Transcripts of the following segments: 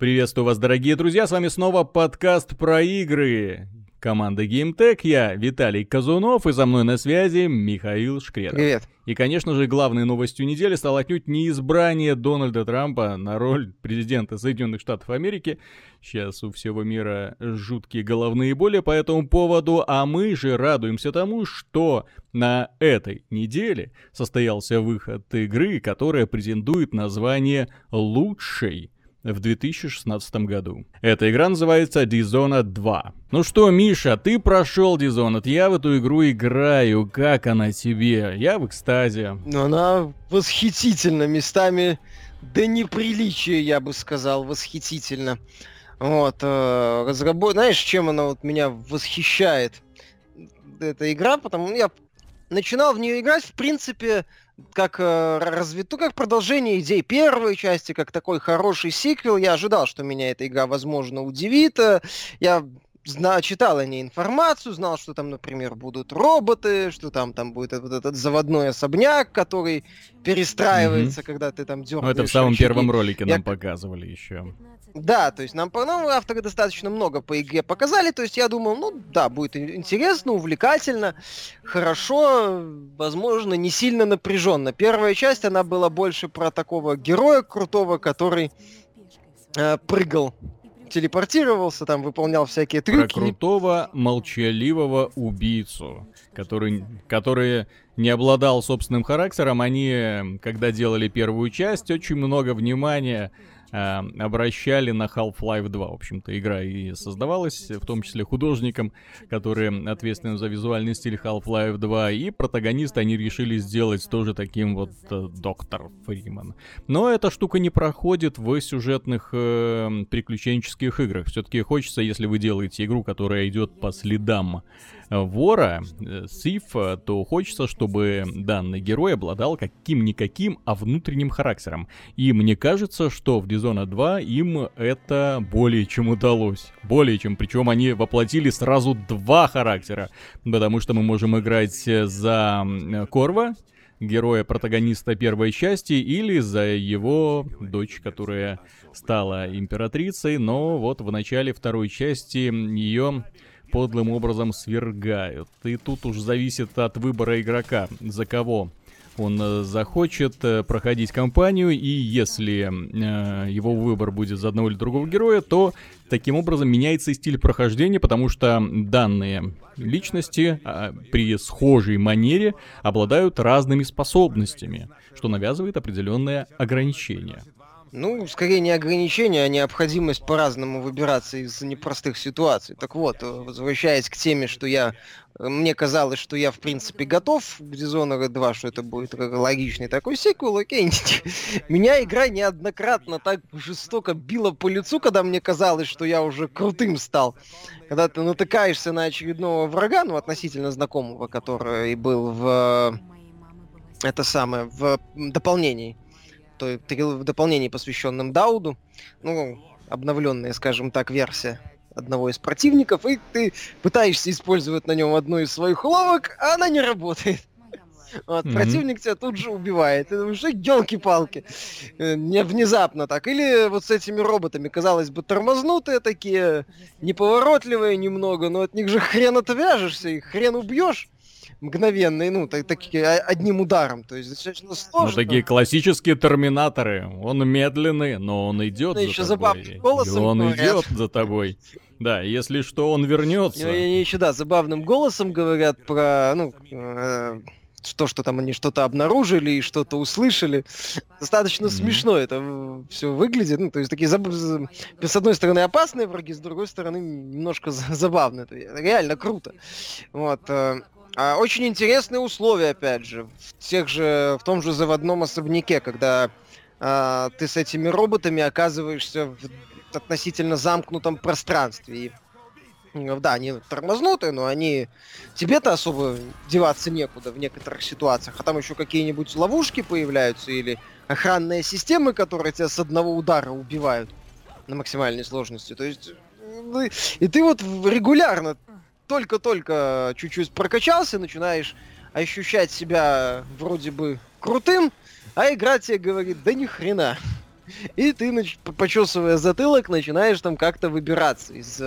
Приветствую вас, дорогие друзья, с вами снова подкаст про игры. Команда GameTech, я Виталий Казунов, и за мной на связи Михаил Шкредов. Привет. И, конечно же, главной новостью недели стало отнюдь не избрание Дональда Трампа на роль президента Соединенных Штатов Америки. Сейчас у всего мира жуткие головные боли по этому поводу, а мы же радуемся тому, что на этой неделе состоялся выход игры, которая претендует на звание «Лучшей» в 2016 году. Эта игра называется Dishonored 2. Ну что, Миша, ты прошел Dishonored, я в эту игру играю, как она тебе? Я в экстазе. Но она восхитительна местами, да неприличие, я бы сказал, восхитительно. Вот, знаешь, чем она вот меня восхищает, эта игра, потому что я начинал в нее играть, в принципе, как продолжение идей первой части, как такой хороший сиквел. Я ожидал, что меня эта игра, возможно, удивит. Я читал о ней информацию, знал, что там, например, будут роботы, что там будет вот этот заводной особняк, который перестраивается, когда ты там дергаешь. Ну, это в самом первом ролике нам показывали еще. Да, то есть нам авторы достаточно много по игре показали, то есть я думал, будет интересно, увлекательно, хорошо, возможно, не сильно напряженно. Первая часть, она была больше про такого героя крутого, который прыгал, телепортировался, там выполнял всякие трюки. Про крутого, молчаливого убийцу, который не обладал собственным характером. Они, когда делали первую часть, очень много внимания обращали на Half-Life 2, в общем-то, игра и создавалась, в том числе художником, который ответственен за визуальный стиль Half-Life 2, и протагониста они решили сделать тоже таким вот доктор Фриман. Но эта штука не проходит в сюжетных приключенческих играх. Все-таки хочется, если вы делаете игру, которая идет по следам Вора, Сиф, то хочется, чтобы данный герой обладал каким-никаким, а внутренним характером. И мне кажется, что в Dishonored 2 им это более чем удалось. Более чем. Причем они воплотили сразу два характера. Потому что мы можем играть за Корво, героя-протагониста первой части, или за его дочь, которая стала императрицей. Но вот в начале второй части ее подлым образом свергают. И тут уж зависит от выбора игрока, за кого он захочет проходить кампанию. И если его выбор будет за одного или другого героя, то таким образом меняется и стиль прохождения, потому что данные личности при схожей манере обладают разными способностями, что навязывает определенные ограничения. Ну, скорее не ограничение, а необходимость по-разному выбираться из непростых ситуаций. Так вот, возвращаясь к теме, что мне казалось, что я, в принципе, готов к Dishonored 2, что это будет логичный такой сиквел, окей. Меня игра неоднократно так жестоко била по лицу, когда мне казалось, что я уже крутым стал. Когда ты натыкаешься на очередного врага, относительно знакомого, который был в дополнении. В дополнении, посвященном Дауду, обновленная, скажем так, версия одного из противников, и ты пытаешься использовать на нем одну из своих уловок, а она не работает. Противник тебя тут же убивает. Ты думаешь, ёлки-палки. Внезапно так. Или вот с этими роботами, казалось бы, тормознутые такие, неповоротливые немного, но от них же хрен отвяжешься и хрен убьешь. Мгновенные, одним ударом. То есть достаточно сложно. Такие классические терминаторы. Он медленный, но он идет за тобой. Он идет за тобой. Да, если что, он вернется. Они еще, забавным голосом говорят про, что там они что-то обнаружили и что-то услышали. Достаточно смешно это все выглядит. С одной стороны, опасные враги, с другой стороны, немножко забавно. Это реально круто. Очень интересные условия, опять же, в том же заводном особняке, когда ты с этими роботами оказываешься в относительно замкнутом пространстве. И, они тормознутые, но тебе-то особо деваться некуда в некоторых ситуациях. А там еще какие-нибудь ловушки появляются или охранные системы, которые тебя с одного удара убивают на максимальной сложности. То есть, и ты регулярно только-только чуть-чуть прокачался, начинаешь ощущать себя вроде бы крутым, а игра тебе говорит, да ни хрена. И ты, почесывая затылок, начинаешь там как-то выбираться из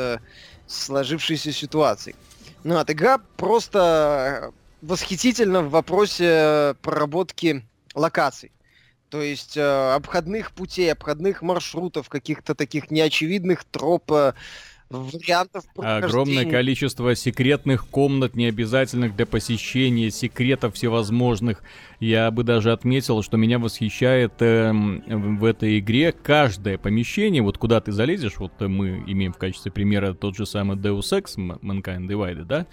сложившейся ситуации. Ну, а игра просто восхитительна в вопросе проработки локаций. То есть обходных путей, обходных маршрутов, каких-то таких неочевидных троп, вариантов прохождения. Огромное количество секретных комнат, необязательных для посещения, секретов всевозможных. Я бы даже отметил, что меня восхищает в этой игре каждое помещение. Вот куда ты залезешь, вот мы имеем в качестве примера тот же самый Deus Ex, Mankind Divided, да?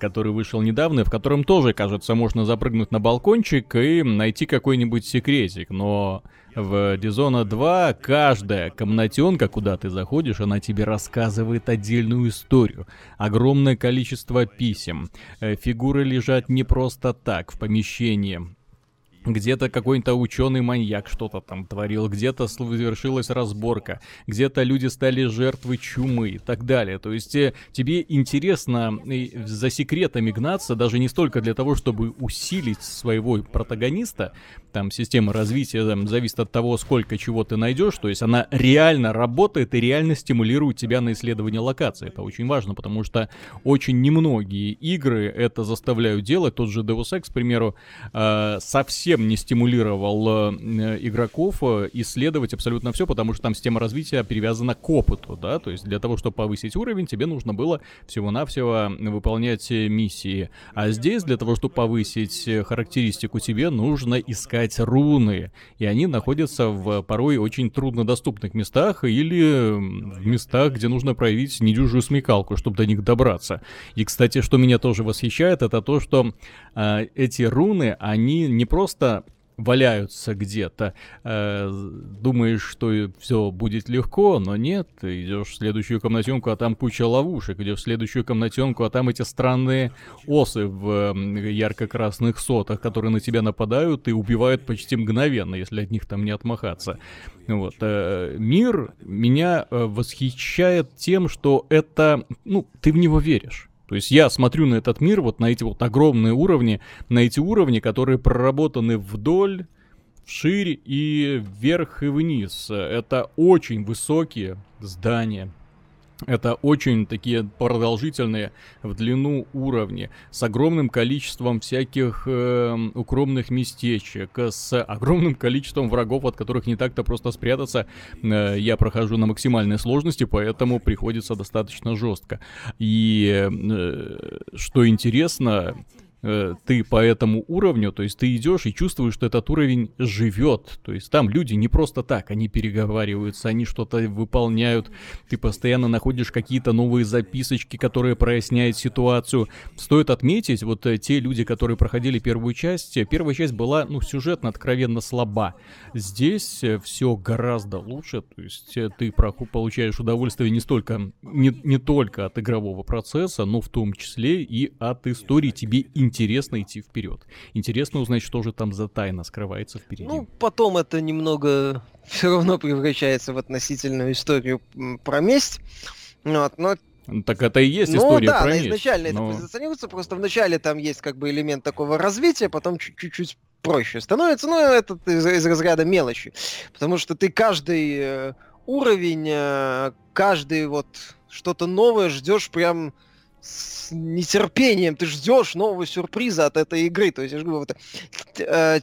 Который вышел недавно, в котором тоже, кажется, можно запрыгнуть на балкончик и найти какой-нибудь секретик. Но в Dishonored 2 каждая комнатенка, куда ты заходишь, она тебе рассказывает отдельную историю. Огромное количество писем. Фигуры лежат не просто так в помещении. Где-то какой-то ученый-маньяк что-то там творил, где-то совершилась разборка, где-то люди стали жертвой чумы и так далее. То есть тебе интересно за секретами гнаться, даже не столько для того, чтобы усилить своего протагониста. Там система развития там зависит от того, сколько чего ты найдешь. То есть она реально работает и реально стимулирует тебя на исследование локации. Это очень важно, потому что очень немногие игры это заставляют делать. Тот же Deus Ex, к примеру, совсем не стимулировал игроков исследовать абсолютно все, потому что там система развития привязана к опыту, да, то есть для того, чтобы повысить уровень, тебе нужно было всего-навсего выполнять миссии, а здесь для того, чтобы повысить характеристику, тебе нужно искать руны, и они находятся в порой очень труднодоступных местах или в местах, где нужно проявить недюжую смекалку, чтобы до них добраться. И, кстати, что меня тоже восхищает, это то, что эти руны, они не просто валяются где-то. Думаешь, что все будет легко, но нет. Ты идешь в следующую комнатенку, а там куча ловушек. Идешь в следующую комнатенку, а там эти странные осы в ярко-красных сотах, которые на тебя нападают и убивают почти мгновенно, если от них там не отмахаться. Вот. Мир меня восхищает тем, что это... Ну, ты в него веришь. То есть я смотрю на этот мир, вот на эти вот огромные уровни, на эти уровни, которые проработаны вдоль, вширь и вверх и вниз. Это очень высокие здания. Это очень такие продолжительные в длину уровни, с огромным количеством всяких укромных местечек, с огромным количеством врагов, от которых не так-то просто спрятаться. Я прохожу на максимальной сложности, поэтому приходится достаточно жестко. И что интересно... ты по этому уровню, то есть ты идешь и чувствуешь, что этот уровень живет. То есть там люди не просто так, они переговариваются, они что-то выполняют. Ты постоянно находишь какие-то новые записочки, которые проясняют ситуацию. Стоит отметить, вот те люди, которые проходили первую часть была, ну, сюжетно откровенно слаба. Здесь все гораздо лучше, то есть ты получаешь удовольствие не только от игрового процесса, но в том числе и от истории. Тебе интересно идти вперед. Интересно узнать, что же там за тайна скрывается впереди. Ну, потом это немного все равно превращается в относительную историю про месть. Вот, но... Так это и есть история про месть. Ну да, изначально это позиционируется, просто вначале там есть как бы элемент такого развития, потом чуть-чуть проще становится, но это из разряда мелочи. Потому что ты каждый уровень, каждый вот что-то новое ждешь прям... с нетерпением, ты ждешь нового сюрприза от этой игры. То есть, я же говорю,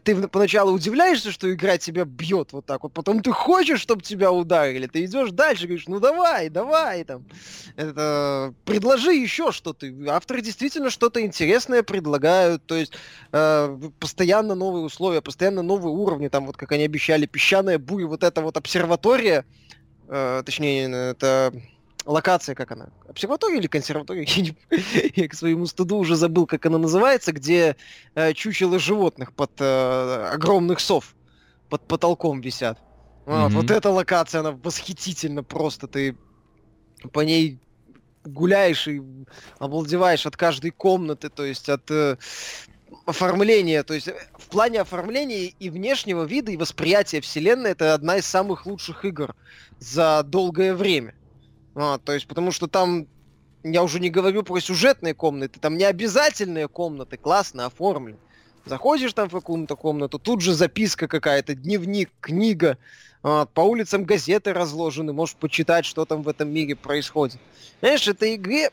ты поначалу удивляешься, что игра тебя бьет вот так вот, потом ты хочешь, чтобы тебя ударили, ты идешь дальше, говоришь, ну давай, там, предложи еще что-то. Авторы действительно что-то интересное предлагают, то есть, постоянно новые условия, постоянно новые уровни, там, вот как они обещали, песчаная буря, вот эта вот обсерватория, точнее, это... локация, как она? Обсерватория или консерватория? Я к своему стыду уже забыл, как она называется, где чучело животных под огромных сов под потолком висят. Mm-hmm. Вот эта локация, она восхитительна просто. Ты по ней гуляешь и обалдеваешь от каждой комнаты, то есть от оформления. То есть в плане оформления и внешнего вида, и восприятия вселенной это одна из самых лучших игр за долгое время. То есть, потому что там, я уже не говорю про сюжетные комнаты, там необязательные комнаты, классно оформлены. Заходишь там в какую-то комнату, тут же записка какая-то, дневник, книга, по улицам газеты разложены, можешь почитать, что там в этом мире происходит. Знаешь, этой игре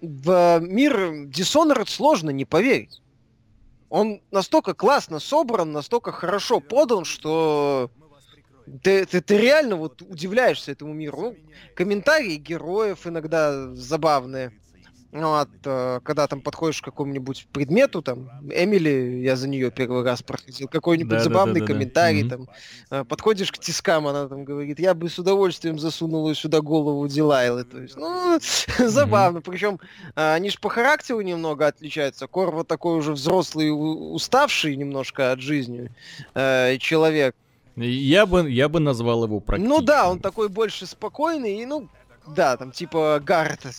в мир Dishonored сложно не поверить. Он настолько классно собран, настолько хорошо подан, что ты реально вот удивляешься этому миру. Ну, комментарии героев иногда забавные. Вот, когда там подходишь к какому-нибудь предмету, там, Эмили, я за нее первый раз проходил, какой-нибудь забавный комментарий, там, подходишь к тискам, она там говорит, я бы с удовольствием засунула сюда голову Дилайлы, то есть, ну, забавно, причем они же по характеру немного отличаются, Корво такой уже взрослый, уставший немножко от жизни человек. Я бы назвал его практически. Ну да, он такой больше спокойный, и, ну, да, там типа Гаррета.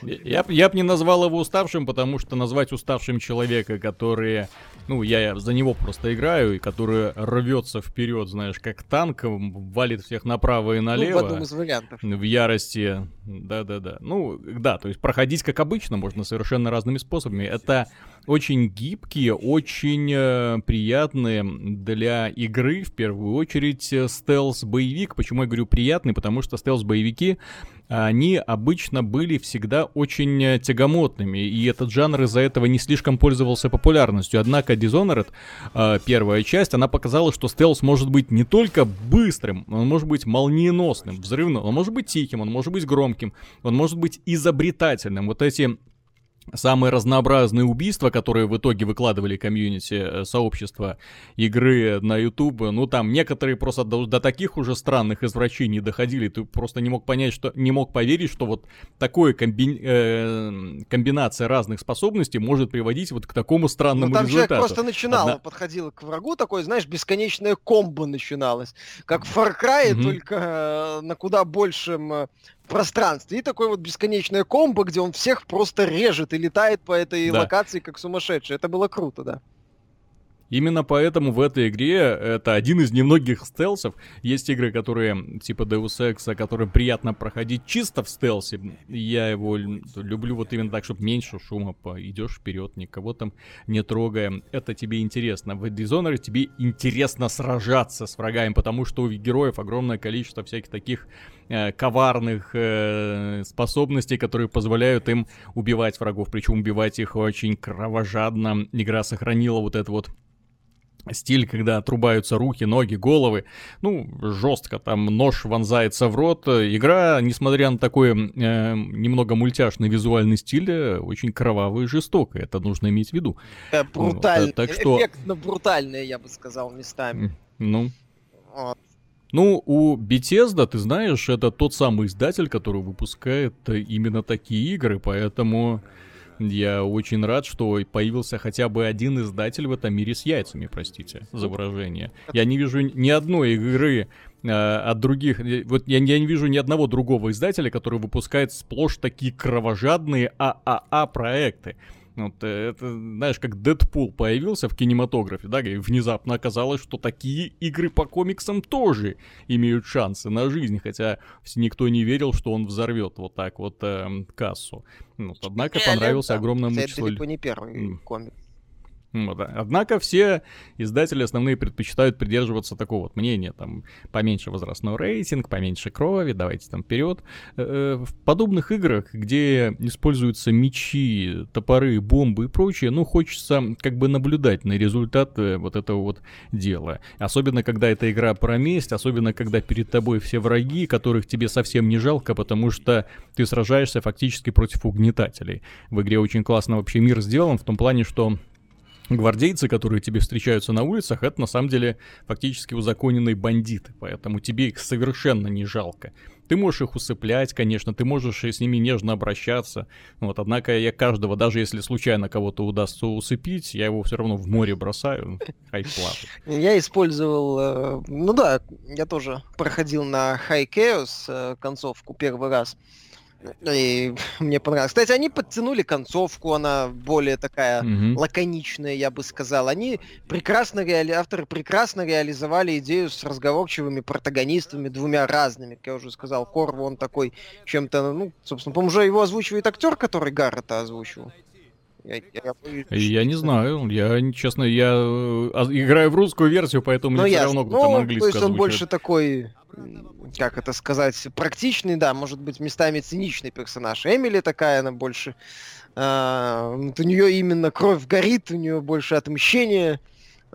Я бы не назвал его уставшим, потому что назвать уставшим человека, который... Ну, я за него просто играю, и который рвется вперед, знаешь, как танк, валит всех направо и налево. Ну, в одном из вариантов. В ярости. Да-да-да. Ну, да, то есть проходить как обычно можно совершенно разными способами. Это очень гибкие, очень приятные для игры, в первую очередь, стелс-боевик. Почему я говорю приятный? Потому что стелс-боевики... они обычно были всегда очень тягомотными, и этот жанр из-за этого не слишком пользовался популярностью. Однако Dishonored, первая часть, она показала, что стелс может быть не только быстрым, он может быть молниеносным, взрывным, он может быть тихим, он может быть громким, он может быть изобретательным. Вот эти... самые разнообразные убийства, которые в итоге выкладывали комьюнити сообщества игры на YouTube, ну там некоторые просто до таких уже странных извращений доходили, ты просто не мог понять, что не мог поверить, что вот такая комбинация разных способностей может приводить вот к такому странному результату. Ну там человек просто начинал, подходил к врагу, такой, знаешь, бесконечная комбо начиналась, как в Far Cry, только на куда большем... пространстве. И такое вот бесконечное комбо, где он всех просто режет и летает по этой локации как сумасшедший. Это было круто, да. Именно поэтому в этой игре это один из немногих стелсов. Есть игры, которые типа Deus Ex, которые приятно проходить чисто в стелсе. Я его люблю вот именно так, чтобы меньше шума, идешь вперед, никого там не трогая. Это тебе интересно. В Dishonored тебе интересно сражаться с врагами, потому что у героев огромное количество всяких таких коварных способностей, которые позволяют им убивать врагов. Причем убивать их очень кровожадно. Игра сохранила вот это вот стиль, когда отрубаются руки, ноги, головы. Ну, жестко, там нож вонзается в рот. Игра, несмотря на такой немного мультяшный визуальный стиль, очень кровавая и жестокая. Это нужно иметь в виду. Это брутально, вот, так что... эффектно брутальная, я бы сказал, местами. Ну... Вот. Ну, у Bethesda, ты знаешь, это тот самый издатель, который выпускает именно такие игры, поэтому... Я очень рад, что появился хотя бы один издатель в этом мире с яйцами, простите за выражение. Я не вижу ни одной игры от других... Вот я не вижу ни одного другого издателя, который выпускает сплошь такие кровожадные ААА-проекты. Вот, это, знаешь, как Дэдпул появился в кинематографе, да, и внезапно оказалось, что такие игры по комиксам тоже имеют шансы на жизнь, хотя никто не верил, что он взорвет вот так вот кассу. Вот, однако понравился огромному числу... Это далеко не первый комикс. Ну, да. Однако все издатели основные предпочитают придерживаться такого вот мнения, там, поменьше возрастного рейтинга, поменьше крови, давайте там вперед. В подобных играх, где используются мечи, топоры, бомбы и прочее, ну, хочется как бы наблюдать на результат вот этого вот дела. Особенно, когда эта игра про месть, особенно, когда перед тобой все враги, которых тебе совсем не жалко, потому что ты сражаешься фактически против угнетателей. В игре очень классно вообще мир сделан в том плане, что... гвардейцы, которые тебе встречаются на улицах, это на самом деле фактически узаконенные бандиты, поэтому тебе их совершенно не жалко. Ты можешь их усыплять, конечно, ты можешь с ними нежно обращаться, вот, однако я каждого, даже если случайно кого-то удастся усыпить, я его все равно в море бросаю, хайплату. Я использовал, ну да, я тоже проходил на High Chaos концовку первый раз. И мне понравилось. Кстати, они подтянули концовку, она более такая лаконичная, я бы сказал. Они Авторы прекрасно реализовали идею с разговорчивыми протагонистами, двумя разными, как я уже сказал. Корво, он такой чем-то, ну, собственно, по-моему, уже его озвучивает актер, который Гаррета озвучивал. Я не знаю, честно, я играю в русскую версию, поэтому мне все равно кто-то на английском озвучивает. То есть он больше такой, как это сказать, практичный, да, может быть, местами циничный персонаж. Эмили такая, она больше... вот у нее именно кровь горит, у нее больше отмщения.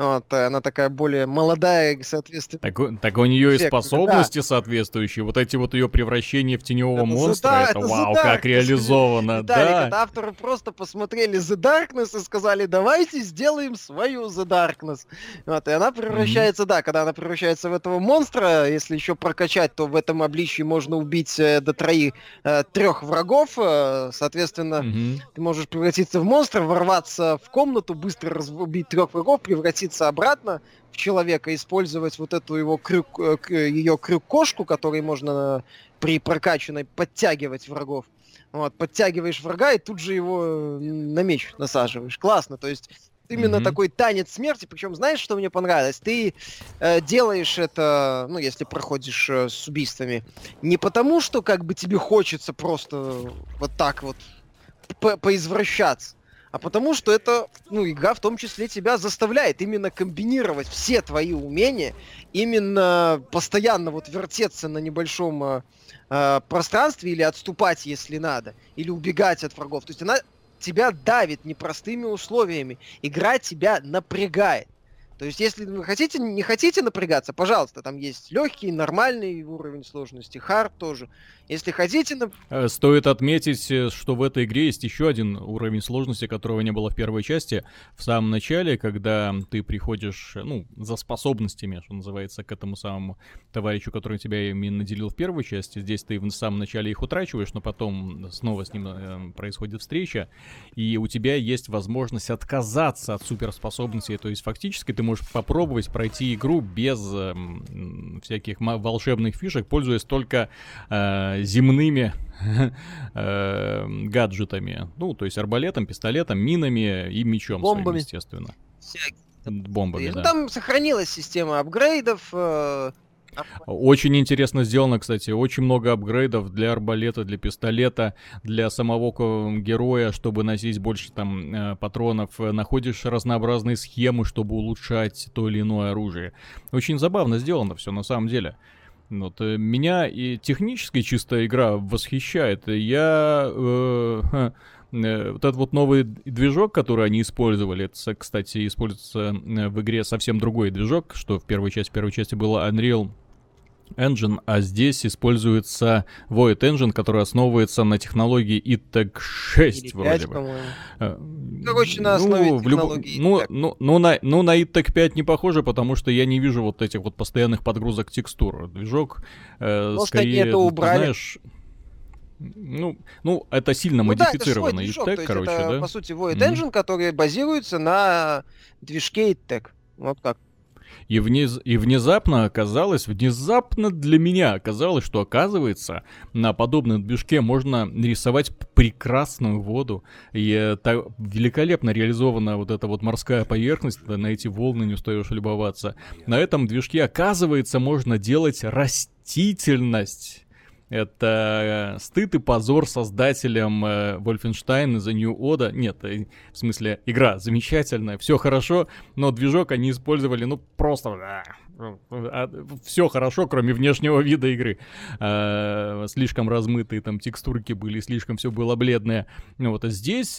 Вот, она такая более молодая, соответственно. Так у нее и способности соответствующие. Вот эти вот ее превращения в теневого монстра, это вау, как реализовано. Виталик, да. Авторы просто посмотрели The Darkness и сказали, давайте сделаем свою The Darkness. Вот, и она превращается, да, когда она превращается в этого монстра, если еще прокачать, то в этом обличье можно убить до трех врагов. Соответственно, ты можешь превратиться в монстра, ворваться в комнату, быстро убить трех врагов, превратиться обратно в человека, использовать вот эту его крюк-кошку, которой можно при прокачанной подтягивать врагов. Вот, подтягиваешь врага и тут же его на меч насаживаешь. Классно, то есть именно такой танец смерти. Причем знаешь, что мне понравилось? Ты делаешь это, ну, если проходишь с убийствами, не потому, что как бы тебе хочется просто вот так вот поизвращаться, а потому что это, ну, игра в том числе тебя заставляет именно комбинировать все твои умения, именно постоянно вот вертеться на небольшом пространстве или отступать, если надо, или убегать от врагов. То есть она тебя давит непростыми условиями, игра тебя напрягает. То есть, если вы хотите, не хотите напрягаться, пожалуйста, там есть легкий, нормальный уровень сложности, хард тоже. Если хотите... Стоит отметить, что в этой игре есть еще один уровень сложности, которого не было в первой части. В самом начале, когда ты приходишь, ну, за способностями, что называется, к этому самому товарищу, который тебя ими наделил в первой части, здесь ты в самом начале их утрачиваешь, но потом снова с ним происходит встреча, и у тебя есть возможность отказаться от суперспособностей, то есть фактически ты можешь попробовать пройти игру без всяких волшебных фишек, пользуясь только земными гаджетами. Ну, то есть арбалетом, пистолетом, минами и мечом своим, естественно. Бомбами, да. Там сохранилась система апгрейдов. Очень интересно сделано, кстати. Очень много апгрейдов для арбалета, для пистолета, для самого героя, чтобы носить больше там патронов. Находишь разнообразные схемы, чтобы улучшать то или иное оружие. Очень забавно сделано все на самом деле. Вот, меня и технически чистая игра восхищает. Я... вот этот вот новый движок, который они использовали, это, кстати, используется в игре совсем другой движок, что в первой части было Unreal Engine, а здесь используется Void Engine, который основывается на технологии iTech 6, вроде бы. Короче, на основе технологии iTech. Ну, на iTech 5 не похоже, потому что я не вижу вот этих вот постоянных подгрузок текстур. Движок, скорее, это убрали. Знаешь... Ну, это сильно модифицированный iTech, короче, это, да? По сути, Void Engine, который базируется на движке iTech. Вот как. И внезапно для меня оказалось, что, оказывается, на подобном движке можно рисовать прекрасную воду. И так великолепно реализована вот эта вот морская поверхность, на эти волны не устаешь любоваться. На этом движке, оказывается, можно делать растительность. Это стыд и позор создателям Wolfenstein и The New Order. Нет, в смысле, игра замечательная, все хорошо, но движок они использовали, ну, просто... Все хорошо, кроме внешнего вида игры. Слишком размытые там текстурки были, слишком все было бледное. Вот, а здесь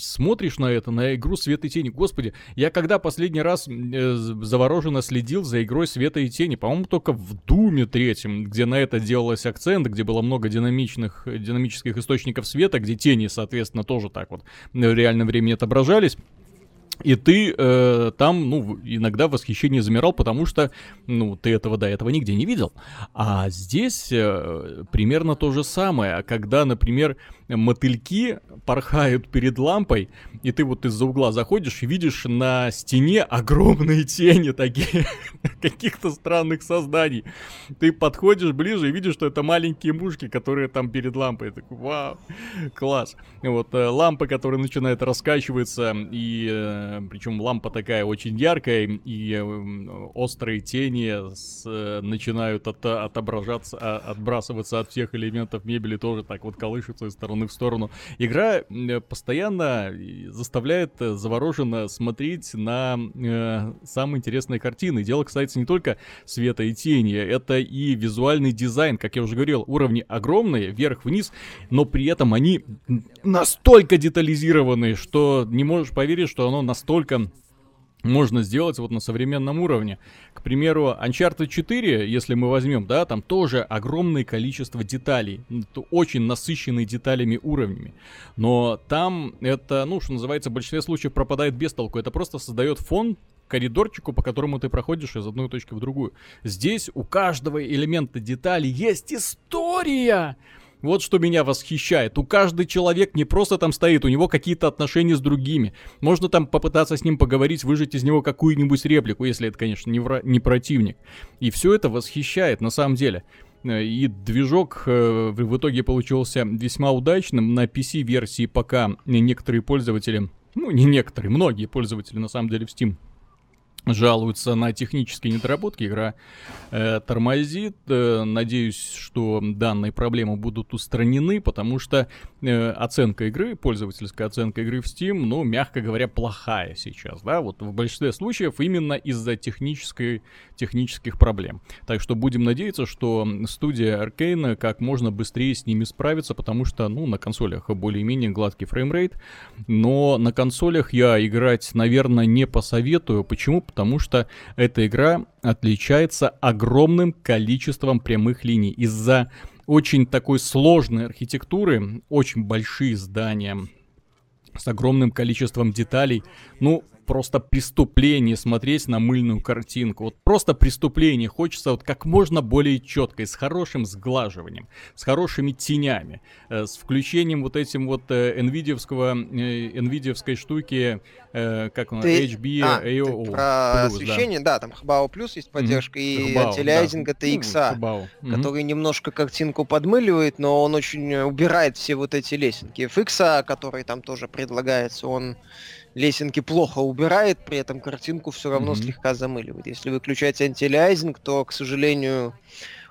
смотришь на игру света и тени. Господи, я когда последний раз завороженно следил за игрой света и тени? По-моему, только в Думе 3, где на это делалось акцент, где было много динамических источников света, где тени, соответственно, тоже так вот в реальном времени отображались. И ты там, ну, иногда в восхищении замирал, потому что, ну, ты этого до этого нигде не видел. А здесь примерно то же самое. Когда, например, мотыльки порхают перед лампой, и ты вот из-за угла заходишь и видишь на стене огромные тени такие, каких-то странных созданий. Ты подходишь ближе и видишь, что это маленькие мушки, которые там перед лампой. Я такой, вау, класс. Вот лампа, которая начинает раскачиваться и... причем лампа такая очень яркая, и острые тени начинают отбрасываться от всех элементов мебели, тоже так вот колышутся из стороны в сторону. Игра постоянно заставляет завороженно смотреть на самые интересные картины. Дело, кстати, не только света и тени, это и визуальный дизайн, как я уже говорил, уровни огромные, вверх-вниз, но при этом они настолько детализированы, что не можешь поверить, что оно настолько можно сделать вот на современном уровне. К примеру, Uncharted 4, если мы возьмем, да, там тоже огромное количество деталей, очень насыщенные деталями уровнями. Но там это, ну, что называется, в большинстве случаев пропадает без толку. Это просто создает фон коридорчику, по которому ты проходишь из одной точки в другую. Здесь у каждого элемента детали есть история! Вот что меня восхищает. У каждый человек не просто там стоит, у него какие-то отношения с другими. Можно там попытаться с ним поговорить, выжать из него какую-нибудь реплику, если это, конечно, не противник. И все это восхищает на самом деле. И движок в итоге получился весьма удачным. На PC-версии пока некоторые пользователи, ну не некоторые, многие пользователи на самом деле в Steam жалуются на технические недоработки, игра тормозит. Надеюсь, что данные проблемы будут устранены, потому что оценка игры, пользовательская оценка игры в Steam, ну, мягко говоря, плохая сейчас, да, вот в большинстве случаев именно из-за технических проблем. Так что будем надеяться, что студия Arkane как можно быстрее с ними справится, потому что, ну, на консолях более-менее гладкий фреймрейт, но на консолях я играть, наверное, не посоветую. Почему? Потому что эта игра отличается огромным количеством прямых линий. Из-за очень такой сложной архитектуры, очень большие здания с огромным количеством деталей. Ну, просто преступление смотреть на мыльную картинку. Вот просто преступление. Хочется вот как можно более четко, с хорошим сглаживанием, с хорошими тенями, с включением вот этим вот NVIDIA-вской штуки, как она, HBO. Про освещение, да, там HBO плюс есть поддержка, и антилиазинг это XA, который немножко картинку подмыливает, но он очень убирает все вот эти лесенки. FXA, который там тоже предлагается, он лесенки плохо убирает, при этом картинку все равно слегка замыливает. Если выключать антилиазинг, то, к сожалению,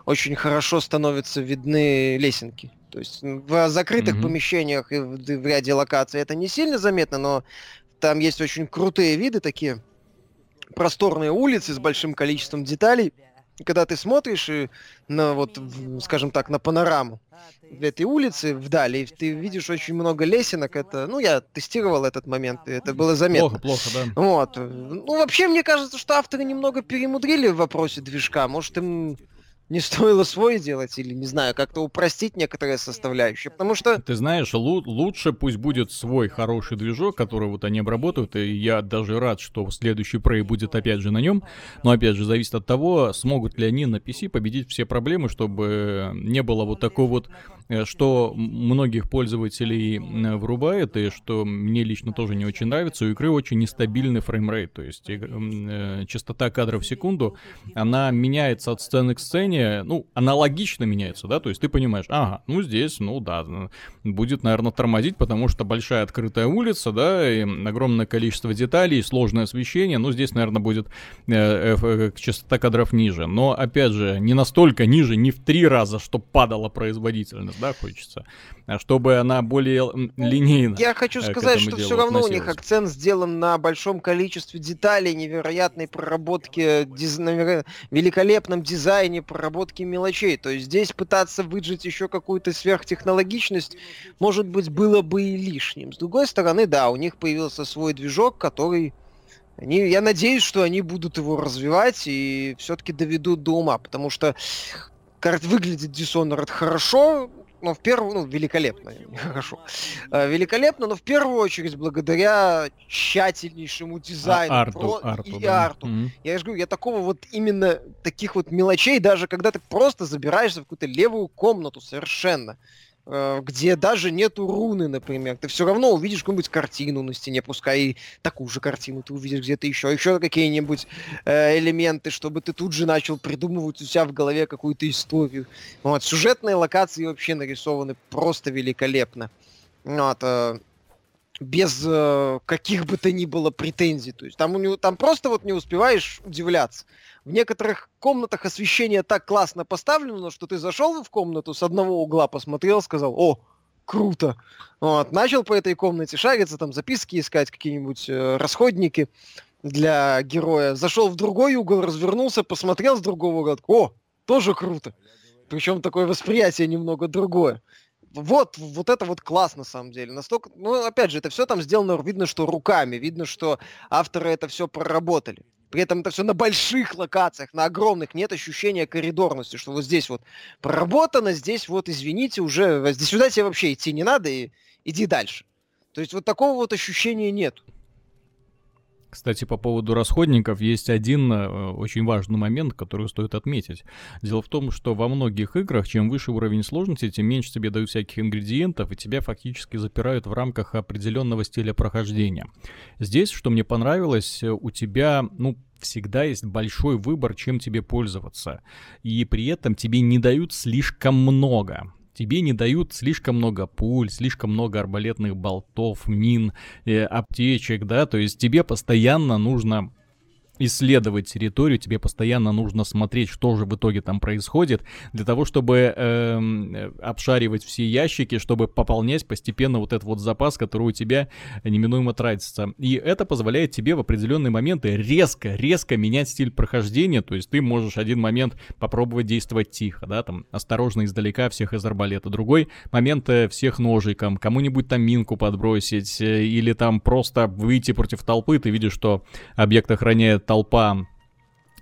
очень хорошо становятся видны лесенки. То есть в закрытых помещениях и в ряде локаций это не сильно заметно, но там есть очень крутые виды, такие просторные улицы с большим количеством деталей. Когда ты смотришь на, вот, скажем так, на панораму этой улицы вдали, ты видишь очень много лесенок. Это, ну, я тестировал этот момент, и это было заметно. Плохо, да. Вот. Ну, вообще, мне кажется, что авторы немного перемудрили в вопросе движка. Может, им не стоило свой делать, или, не знаю, как-то упростить некоторые составляющие, потому что... Ты знаешь, лучше пусть будет свой хороший движок, который вот они обработают, и я даже рад, что следующий Prey будет опять же на нем, но опять же зависит от того, смогут ли они на PC победить все проблемы, чтобы не было вот такой вот, что многих пользователей врубает, и что мне лично тоже не очень нравится. У игры очень нестабильный фреймрейт, то есть частота кадров в секунду, она меняется от сцены к сцене, ну, аналогично меняется, да, то есть ты понимаешь, ага, ну здесь, ну да, будет, наверное, тормозить, потому что большая открытая улица, да, и огромное количество деталей, сложное освещение, ну здесь, наверное, будет частота кадров ниже, но, опять же, не настолько ниже, не в 3 раза, чтобы падала производительность, да, хочется, а чтобы она более линейно. Я хочу сказать, что все равно у них акцент сделан на большом количестве деталей, невероятной проработке, великолепном дизайне, проработки мелочей. То есть здесь пытаться выжать еще какую-то сверхтехнологичность, может быть, было бы и лишним. С другой стороны, да, у них появился свой движок, который... Я надеюсь, что они будут его развивать и все-таки доведут до ума, потому что выглядит Dishonored хорошо, но в первую... Ну, великолепно, хорошо. Великолепно, но в первую очередь благодаря тщательнейшему дизайну. Арту. Я же говорю, я такого вот именно таких вот мелочей, даже когда ты просто забираешься в какую-то левую комнату совершенно, где даже нету руны, например, ты все равно увидишь какую-нибудь картину на стене, пускай и такую же картину ты увидишь где-то еще какие-нибудь элементы, чтобы ты тут же начал придумывать у себя в голове какую-то историю. Вот, сюжетные локации вообще нарисованы просто великолепно. Вот, без каких бы то ни было претензий. То есть там у него там просто вот не успеваешь удивляться. В некоторых комнатах освещение так классно поставлено, что ты зашел в комнату, с одного угла посмотрел, сказал: «О, круто!» Вот, начал по этой комнате шариться, там записки искать, какие-нибудь расходники для героя. Зашел в другой угол, развернулся, посмотрел с другого угла. О, тоже круто! Причем такое восприятие немного другое. Вот это вот класс, на самом деле. Настолько, ну, опять же, это все там сделано, видно, что руками, видно, что авторы это все проработали. При этом это все на больших локациях, на огромных, нет ощущения коридорности, что вот здесь вот проработано, здесь вот, извините, уже, сюда тебе вообще идти не надо, и иди дальше. То есть вот такого вот ощущения нет. Кстати, по поводу расходников есть один очень важный момент, который стоит отметить. Дело в том, что во многих играх, чем выше уровень сложности, тем меньше тебе дают всяких ингредиентов, и тебя фактически запирают в рамках определенного стиля прохождения. Здесь, что мне понравилось, у тебя, всегда есть большой выбор, чем тебе пользоваться. И при этом тебе не дают слишком много. Тебе не дают слишком много пуль, слишком много арбалетных болтов, мин, аптечек, да, то есть тебе постоянно нужно исследовать территорию, тебе постоянно нужно смотреть, что же в итоге там происходит, для того, чтобы обшаривать все ящики, чтобы пополнять постепенно вот этот вот запас, который у тебя неминуемо тратится. И это позволяет тебе в определенные моменты резко менять стиль прохождения, то есть ты можешь один момент попробовать действовать тихо, да, там, осторожно издалека всех из арбалета, другой момент всех ножиком, кому-нибудь там минку подбросить, или там просто выйти против толпы, ты видишь, что объект охраняет толпа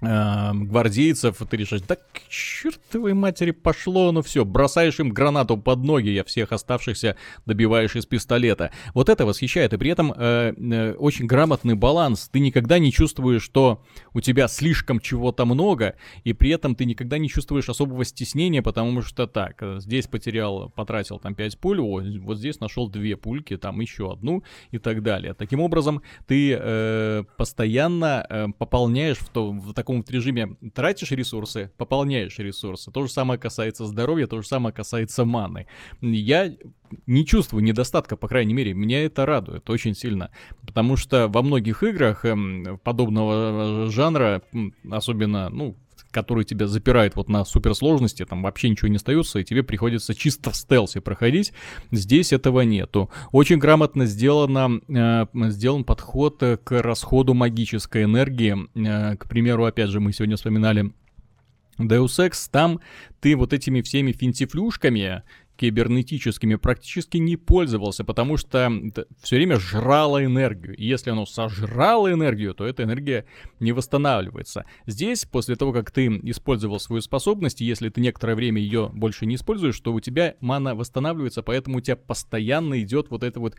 гвардейцев, ты решаешь: да к чертовой матери пошло, бросаешь им гранату под ноги, а всех оставшихся добиваешь из пистолета. Вот это восхищает, и при этом очень грамотный баланс. Ты никогда не чувствуешь, что у тебя слишком чего-то много, и при этом ты никогда не чувствуешь особого стеснения, потому что так, здесь потратил там 5 пуль, вот здесь нашел 2 пульки, там еще одну и так далее. Таким образом, ты постоянно пополняешь в таком вот режиме, тратишь ресурсы, пополняешь ресурсы. То же самое касается здоровья, то же самое касается маны. Я не чувствую недостатка, по крайней мере, меня это радует очень сильно, потому что во многих играх подобного жанра, особенно, который тебя запирает вот на суперсложности, там вообще ничего не остается, и тебе приходится чисто в стелсе проходить. Здесь этого нету. Очень грамотно сделан подход к расходу магической энергии. К примеру, опять же, мы сегодня вспоминали Deus Ex, там ты вот этими всеми финтифлюшками кибернетическими практически не пользовался, потому что все время жрало энергию. И если оно сожрало энергию, то эта энергия не восстанавливается. Здесь, после того, как ты использовал свою способность, если ты некоторое время ее больше не используешь, то у тебя мана восстанавливается, поэтому у тебя постоянно идет вот это вот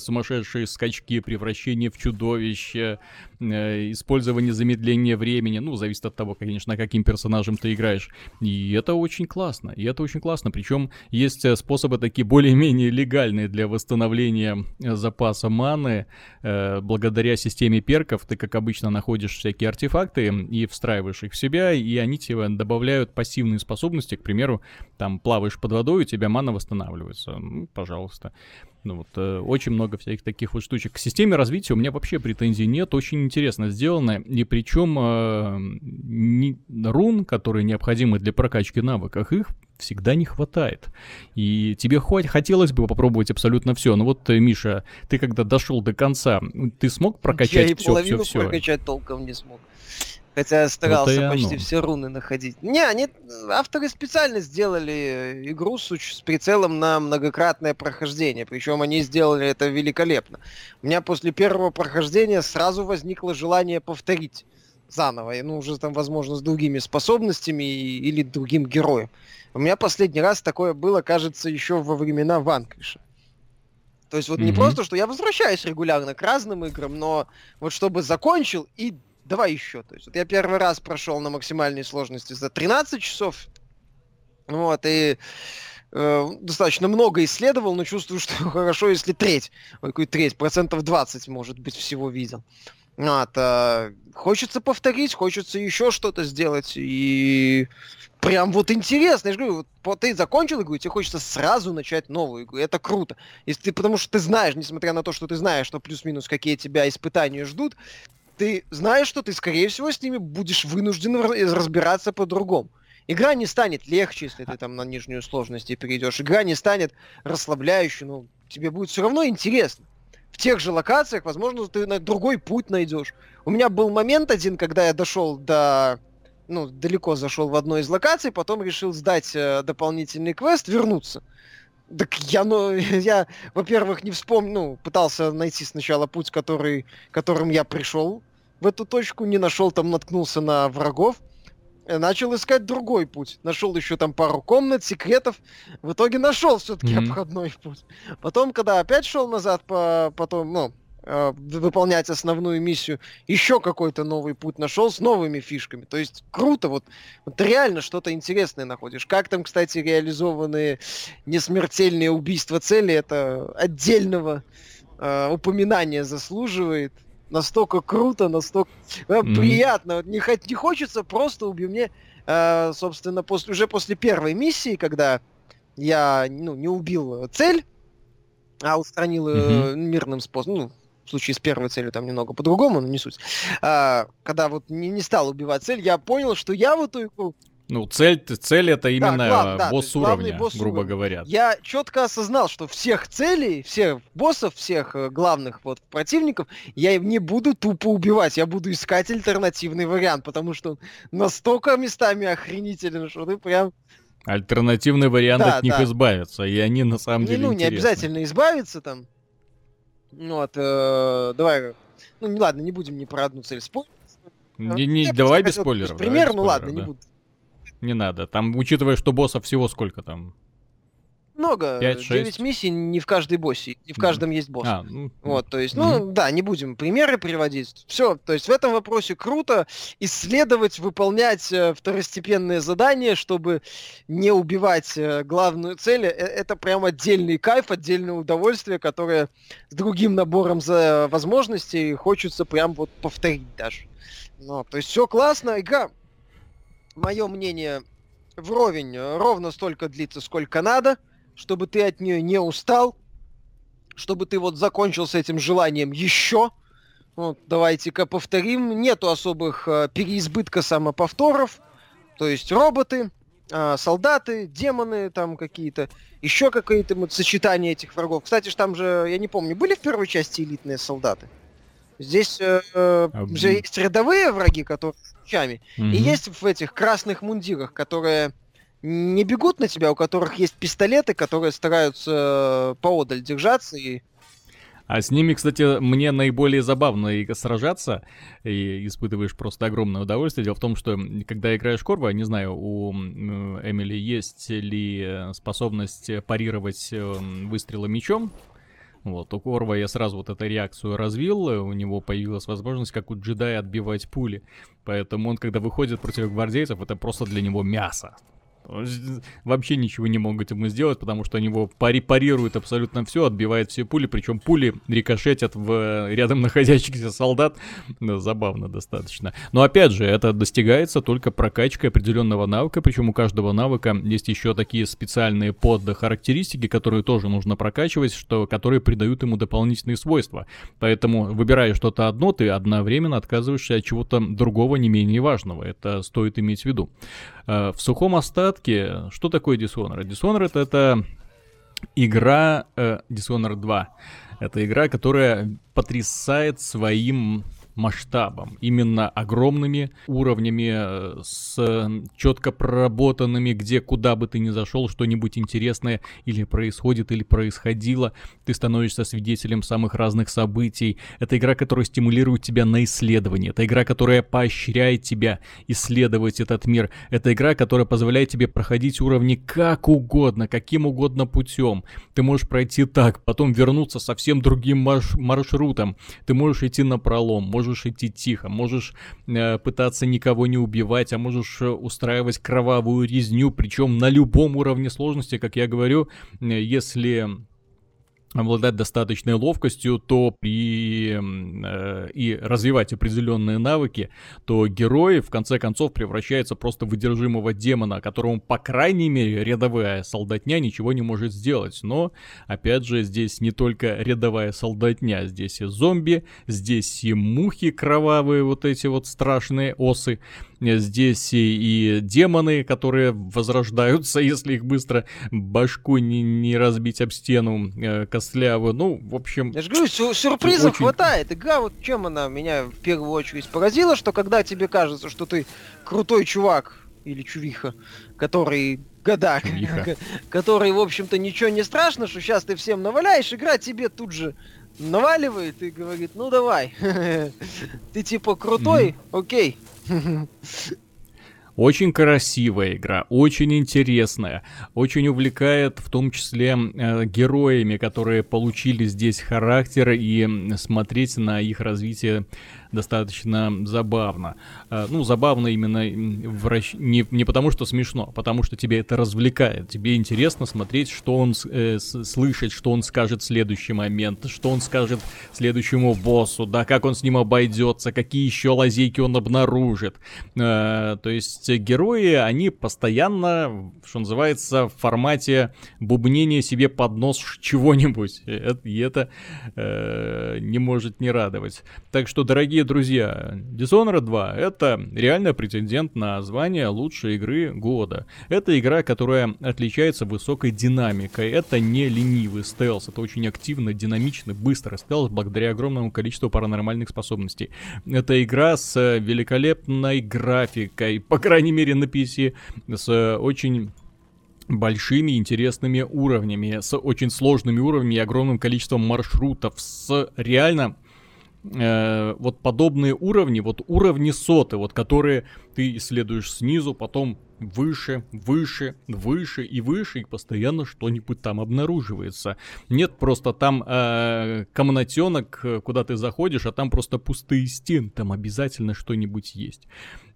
сумасшедшие скачки, превращение в чудовище, использование замедления времени. Зависит от того, конечно, каким персонажем ты играешь. И это очень классно. Причем есть способы такие более-менее легальные для восстановления запаса маны. Благодаря системе перков ты, как обычно, находишь всякие артефакты и встраиваешь их в себя, и они тебе добавляют пассивные способности. К примеру, там плаваешь под водой, у тебя мана восстанавливается. Пожалуйста. Очень много всяких таких вот штучек. К системе развития у меня вообще претензий нет. Очень интересно сделано. И причем рун, которые необходимы для прокачки навыков, их всегда не хватает. И тебе хотелось бы попробовать абсолютно все. Но Миша, ты когда дошел до конца, ты смог прокачать все? Я и половину прокачать толком не смог. Хотя старался почти все руны находить. Авторы специально сделали игру с прицелом на многократное прохождение. Причем они сделали это великолепно. У меня после первого прохождения сразу возникло желание повторить заново. Уже там, возможно, с другими способностями или другим героем. У меня последний раз такое было, кажется, еще во времена Ванквиша. То есть не просто, что я возвращаюсь регулярно к разным играм, но чтобы закончил и... Давай еще. То есть, я первый раз прошел на максимальной сложности за 13 часов. И достаточно много исследовал, но чувствую, что хорошо, если процентов 20, может быть, всего видел. Хочется повторить, хочется еще что-то сделать. И прям вот интересно. Я же говорю, вот ты закончил игру, и тебе хочется сразу начать новую игру. Это круто. Если ты, потому что ты знаешь, несмотря на то, что ты знаешь, что плюс-минус какие тебя испытания ждут, ты знаешь, что ты, скорее всего, с ними будешь вынужден разбираться по-другому. Игра не станет легче, если ты там на нижнюю сложность перейдешь. Игра не станет расслабляющей, но тебе будет все равно интересно. В тех же локациях, возможно, ты на другой путь найдешь. У меня был момент один, когда я дошел до... Ну, далеко зашел в одной из локаций, потом решил сдать дополнительный квест, вернуться. Так я, ну, я, во-первых, не вспомнил, ну, пытался найти сначала путь, которым я пришел в эту точку, не нашел, там наткнулся на врагов. Начал искать другой путь. Нашел еще там пару комнат, секретов. В итоге нашел все-таки обходной путь. Потом, когда опять шел назад, потом, ну, выполнять основную миссию, еще какой-то новый путь нашел с новыми фишками. То есть круто, вот реально что-то интересное находишь. Как там, кстати, реализованы несмертельные убийства цели, это отдельного упоминания заслуживает. Настолько круто, настолько приятно. Вот не хочется просто убить мне, собственно, уже после первой миссии, когда я не убил цель, а устранил мирным способом. Ну, в случае с первой целью там немного по-другому, но не суть. Когда вот не стал убивать цель, я понял, что я в эту игру... Ну, цель это именно босс уровня, грубо говоря. Я четко осознал, что всех целей, всех боссов, всех главных вот противников я не буду тупо убивать. Я буду искать альтернативный вариант, потому что он настолько местами охренителен, что ты прям... Альтернативный вариант от них избавиться, и они на самом деле интересны. Не обязательно избавиться там. Давай... Ну, ладно, не будем ни про одну цель спорить. Давай без спойлеров. Пример, не буду. Не надо. Там, учитывая, что боссов всего сколько там? Много. 5-6. 9 миссий не в каждой боссе. Не в каждом есть босс. То есть, не будем примеры приводить. Все, то есть в этом вопросе круто исследовать, выполнять второстепенные задания, чтобы не убивать главную цель. Это прям отдельный кайф, отдельное удовольствие, которое с другим набором возможностей хочется прям вот повторить даже. То есть все классно. Игра... Мое мнение, вровень ровно столько длится, сколько надо, чтобы ты от нее не устал, чтобы ты вот закончил с этим желанием еще. Вот, давайте-ка повторим. Нету особых переизбытка самоповторов. То есть роботы, солдаты, демоны там какие-то, еще какие-то сочетания этих врагов. Кстати, там же, я не помню, были в первой части элитные солдаты? Здесь же есть рядовые враги, которые с мечами, и есть в этих красных мундирах, которые не бегут на тебя, у которых есть пистолеты, которые стараются поодаль держаться. А с ними, кстати, мне наиболее забавно и сражаться, и испытываешь просто огромное удовольствие. Дело в том, что когда играешь Корво, не знаю, у Эмили есть ли способность парировать выстрелы мечом. Вот, у Корва я сразу вот эту реакцию развил, у него появилась возможность, как у джедая, отбивать пули. Поэтому он, когда выходит против гвардейцев, это просто для него мясо. Вообще ничего не могут ему сделать, потому что у него парирует абсолютно все, отбивает все пули, причем пули рикошетят в рядом находящихся солдат. Забавно достаточно. Но опять же, это достигается только прокачкой определенного навыка, причем у каждого навыка есть еще такие специальные подхарактеристики, которые тоже нужно прокачивать, которые придают ему дополнительные свойства. Поэтому, выбирая что-то одно, ты одновременно отказываешься от чего-то другого не менее важного. Это стоит иметь в виду. В сухом остатке, что такое Dishonored? Dishonored — это игра... Dishonored 2. Это игра, которая потрясает своим масштабом. Именно огромными уровнями, с четко проработанными, где куда бы ты ни зашел, что-нибудь интересное или происходит, или происходило. Ты становишься свидетелем самых разных событий. Это игра, которая стимулирует тебя на исследование. Это игра, которая поощряет тебя исследовать этот мир. Это игра, которая позволяет тебе проходить уровни как угодно, каким угодно путем. Ты можешь пройти так, потом вернуться совсем другим маршрутом. Ты можешь идти напролом, можешь идти тихо, можешь пытаться никого не убивать, а можешь устраивать кровавую резню, причем на любом уровне сложности, как я говорю, если обладать достаточной ловкостью, то и развивать определенные навыки, то герой в конце концов превращается просто в одержимого демона, которому, по крайней мере, рядовая солдатня ничего не может сделать. Но, опять же, здесь не только рядовая солдатня, здесь и зомби, здесь и мухи кровавые, вот эти вот страшные осы, здесь и демоны, которые возрождаются, если их быстро башку не разбить об стену, костлявы, ну, в общем... Я же говорю, сюрпризов очень... хватает. Игра, вот чем она меня в первую очередь поразила, что когда тебе кажется, что ты крутой чувак или чувиха, который... Года, который, в общем-то, ничего не страшно, что сейчас ты всем наваляешь, игра тебе тут же наваливает и говорит, ну давай, ты типа крутой, окей. Очень красивая игра, очень интересная, очень увлекает, в том числе героями, которые получили здесь характер, и смотреть на их развитие достаточно забавно. Ну, забавно именно не потому, что смешно, а потому, что тебе это развлекает. Тебе интересно смотреть, что он слышит, что он скажет в следующий момент, что он скажет следующему боссу, да, как он с ним обойдется, какие еще лазейки он обнаружит. То есть герои, они постоянно, что называется, в формате бубнения себе под нос чего-нибудь. И это не может не радовать. Так что, дорогие друзья, Dishonored 2 — это реально претендент на звание лучшей игры года. Это игра, которая отличается высокой динамикой. Это не ленивый стелс, это очень активный, динамичный, быстрый стелс благодаря огромному количеству паранормальных способностей. Это игра с великолепной графикой, по крайней мере на PC, с очень... большими интересными уровнями, с очень сложными уровнями и огромным количеством маршрутов, с реально... вот подобные уровни, вот уровни соты, вот которые ты исследуешь снизу, потом выше, выше, выше и выше, и постоянно что-нибудь там обнаруживается. Нет, просто там комнатенок, куда ты заходишь, а там просто пустые стены, там обязательно что-нибудь есть.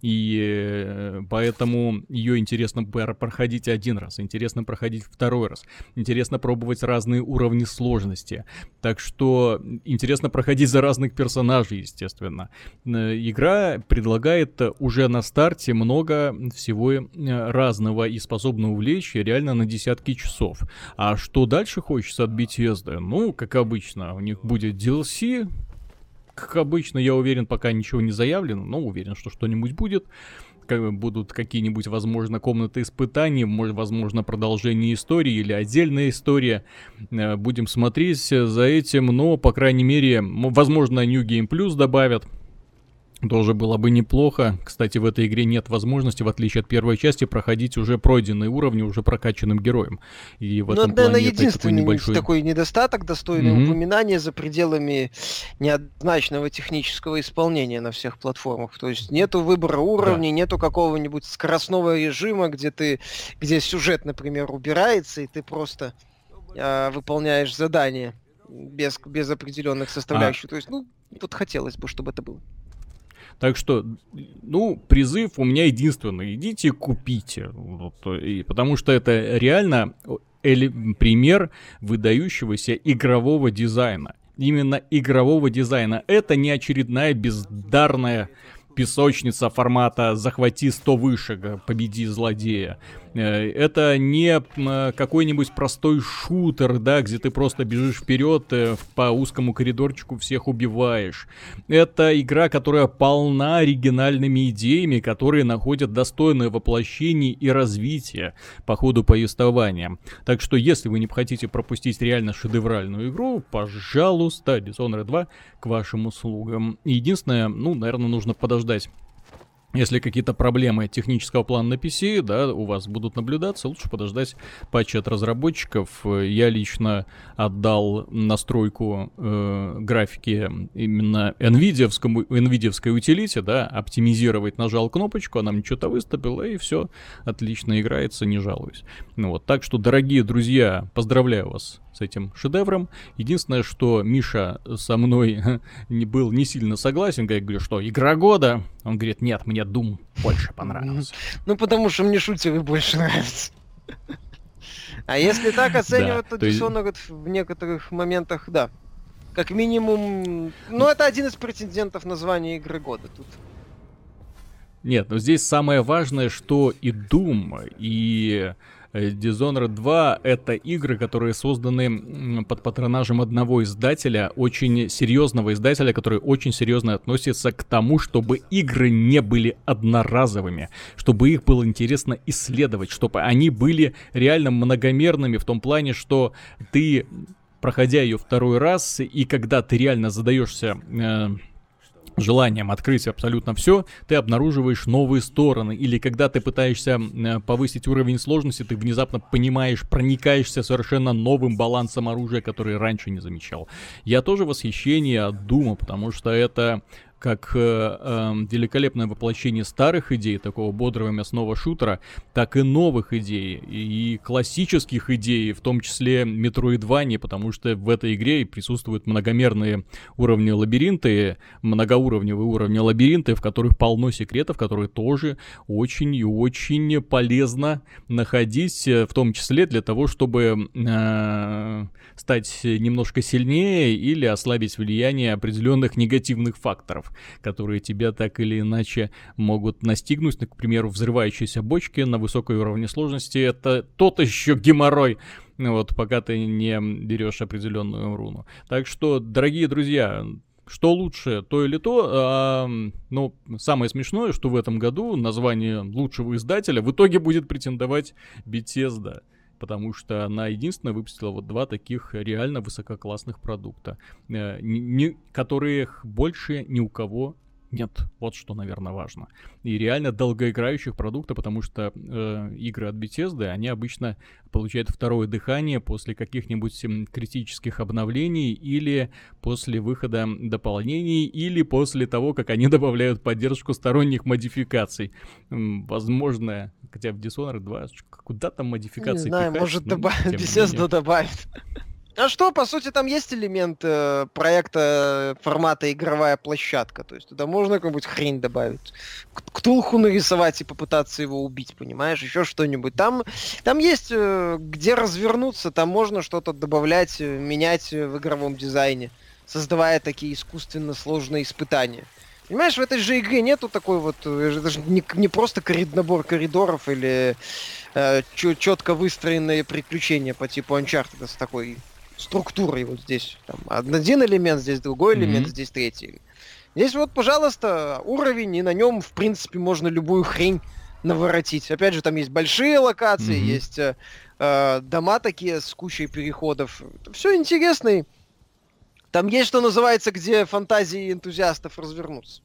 И поэтому ее интересно проходить один раз, интересно проходить второй раз, интересно пробовать разные уровни сложности. Так что интересно проходить за разных персонажей, естественно. Игра предлагает уже на старте много всего разного и способна увлечь реально на десятки часов. А что дальше хочется от Bethesda? Ну, как обычно, у них будет DLC. Как обычно, я уверен, пока ничего не заявлено, но уверен, что что-нибудь будет. Будут какие-нибудь, возможно, комнаты испытаний, возможно, продолжение истории или отдельная история. Будем смотреть за этим, но, по крайней мере, возможно, New Game Plus добавят. Тоже было бы неплохо. Кстати, в этой игре нет возможности, в отличие от первой части, проходить уже пройденные уровни уже прокачанным героем. И в этом плане это такой небольшой... такой недостаток, достойный упоминания за пределами неоднозначного технического исполнения на всех платформах. То есть нету выбора уровней, нету какого-нибудь скоростного режима, где сюжет, например, убирается, и ты просто выполняешь задание без определенных составляющих. То есть, ну, тут хотелось бы, чтобы это было. Так что, ну, призыв у меня единственный. Идите, купите. Вот, и, потому что это реально пример выдающегося игрового дизайна. Именно игрового дизайна. Это не очередная бездарная песочница формата «захвати 100 вышек, победи злодея». Это не какой-нибудь простой шутер, да, где ты просто бежишь вперед, по узкому коридорчику всех убиваешь. Это игра, которая полна оригинальными идеями, которые находят достойное воплощение и развитие по ходу повествования. Так что, если вы не хотите пропустить реально шедевральную игру, пожалуйста, Dishonored 2 к вашим услугам. Единственное, ну, наверное, нужно подождать. Если какие-то проблемы технического плана на PC, да, у вас будут наблюдаться, лучше подождать патчи от разработчиков. Я лично отдал настройку графики именно NVIDIA-вской утилите, да, оптимизировать, нажал кнопочку, она мне что-то выставила, и все отлично играется, не жалуюсь. Ну вот, так что, дорогие друзья, поздравляю вас с этим шедевром. Единственное, что Миша со мной был не сильно согласен, я говорю, что игра года. Он говорит, нет, мне Doom больше понравился. Ну, потому что мне шутеры больше нравятся. А если так оценивать, то Dishonored в некоторых моментах, да. Как минимум... Ну, это один из претендентов на звание игры года тут. Нет, но здесь самое важное, что и Doom, и... Dishonored 2 — это игры, которые созданы под патронажем одного издателя, очень серьезного издателя, который очень серьезно относится к тому, чтобы игры не были одноразовыми, чтобы их было интересно исследовать, чтобы они были реально многомерными в том плане, что ты, проходя ее второй раз, и когда ты реально задаешься... желанием открыть абсолютно все, ты обнаруживаешь новые стороны. Или когда ты пытаешься повысить уровень сложности, ты внезапно понимаешь, проникаешься совершенно новым балансом оружия, который раньше не замечал. Я тоже в восхищении от Дума, потому что это как великолепное воплощение старых идей, такого бодрого мясного шутера, так и новых идей, и классических идей, в том числе метроидвании, потому что в этой игре присутствуют многомерные уровни лабиринты, многоуровневые уровни лабиринты, в которых полно секретов, которые тоже очень и очень полезно находить, в том числе для того, чтобы стать немножко сильнее или ослабить влияние определенных негативных факторов, которые тебя так или иначе могут настигнуть. К примеру, взрывающиеся бочки на высокой уровне сложности — это тот еще геморрой, вот, пока ты не берешь определенную руну. Так что, дорогие друзья, что лучше, то или то? Ну, самое смешное, что в этом году название лучшего издателя в итоге будет претендовать Bethesda, потому что она единственная выпустила вот два таких реально высококлассных продукта, которых больше ни у кого нет. Вот что, наверное, важно. И реально долгоиграющих продуктов, потому что игры от Bethesda, они обычно получают второе дыхание после каких-нибудь критических обновлений или после выхода дополнений, или после того, как они добавляют поддержку сторонних модификаций. Возможно, хотя в Dishonored 2 куда там модификации пихать. Не знаю, может, Bethesda добавит. А что, по сути, там есть элемент проекта формата игровая площадка, то есть туда можно какую-нибудь хрень добавить, ктулху нарисовать и попытаться его убить, понимаешь, еще что-нибудь. Там есть где развернуться, там можно что-то добавлять, менять в игровом дизайне, создавая такие искусственно сложные испытания. Понимаешь, в этой же игре нету такой вот, это же не просто набор коридоров или четко выстроенные приключения по типу Uncharted с такой... структурой вот здесь. Там один элемент, здесь другой элемент, здесь третий. Здесь вот, пожалуйста, уровень, и на нем, в принципе, можно любую хрень наворотить. Опять же, там есть большие локации, есть дома такие с кучей переходов. Все интересно. Там есть, что называется, где фантазии энтузиастов развернутся.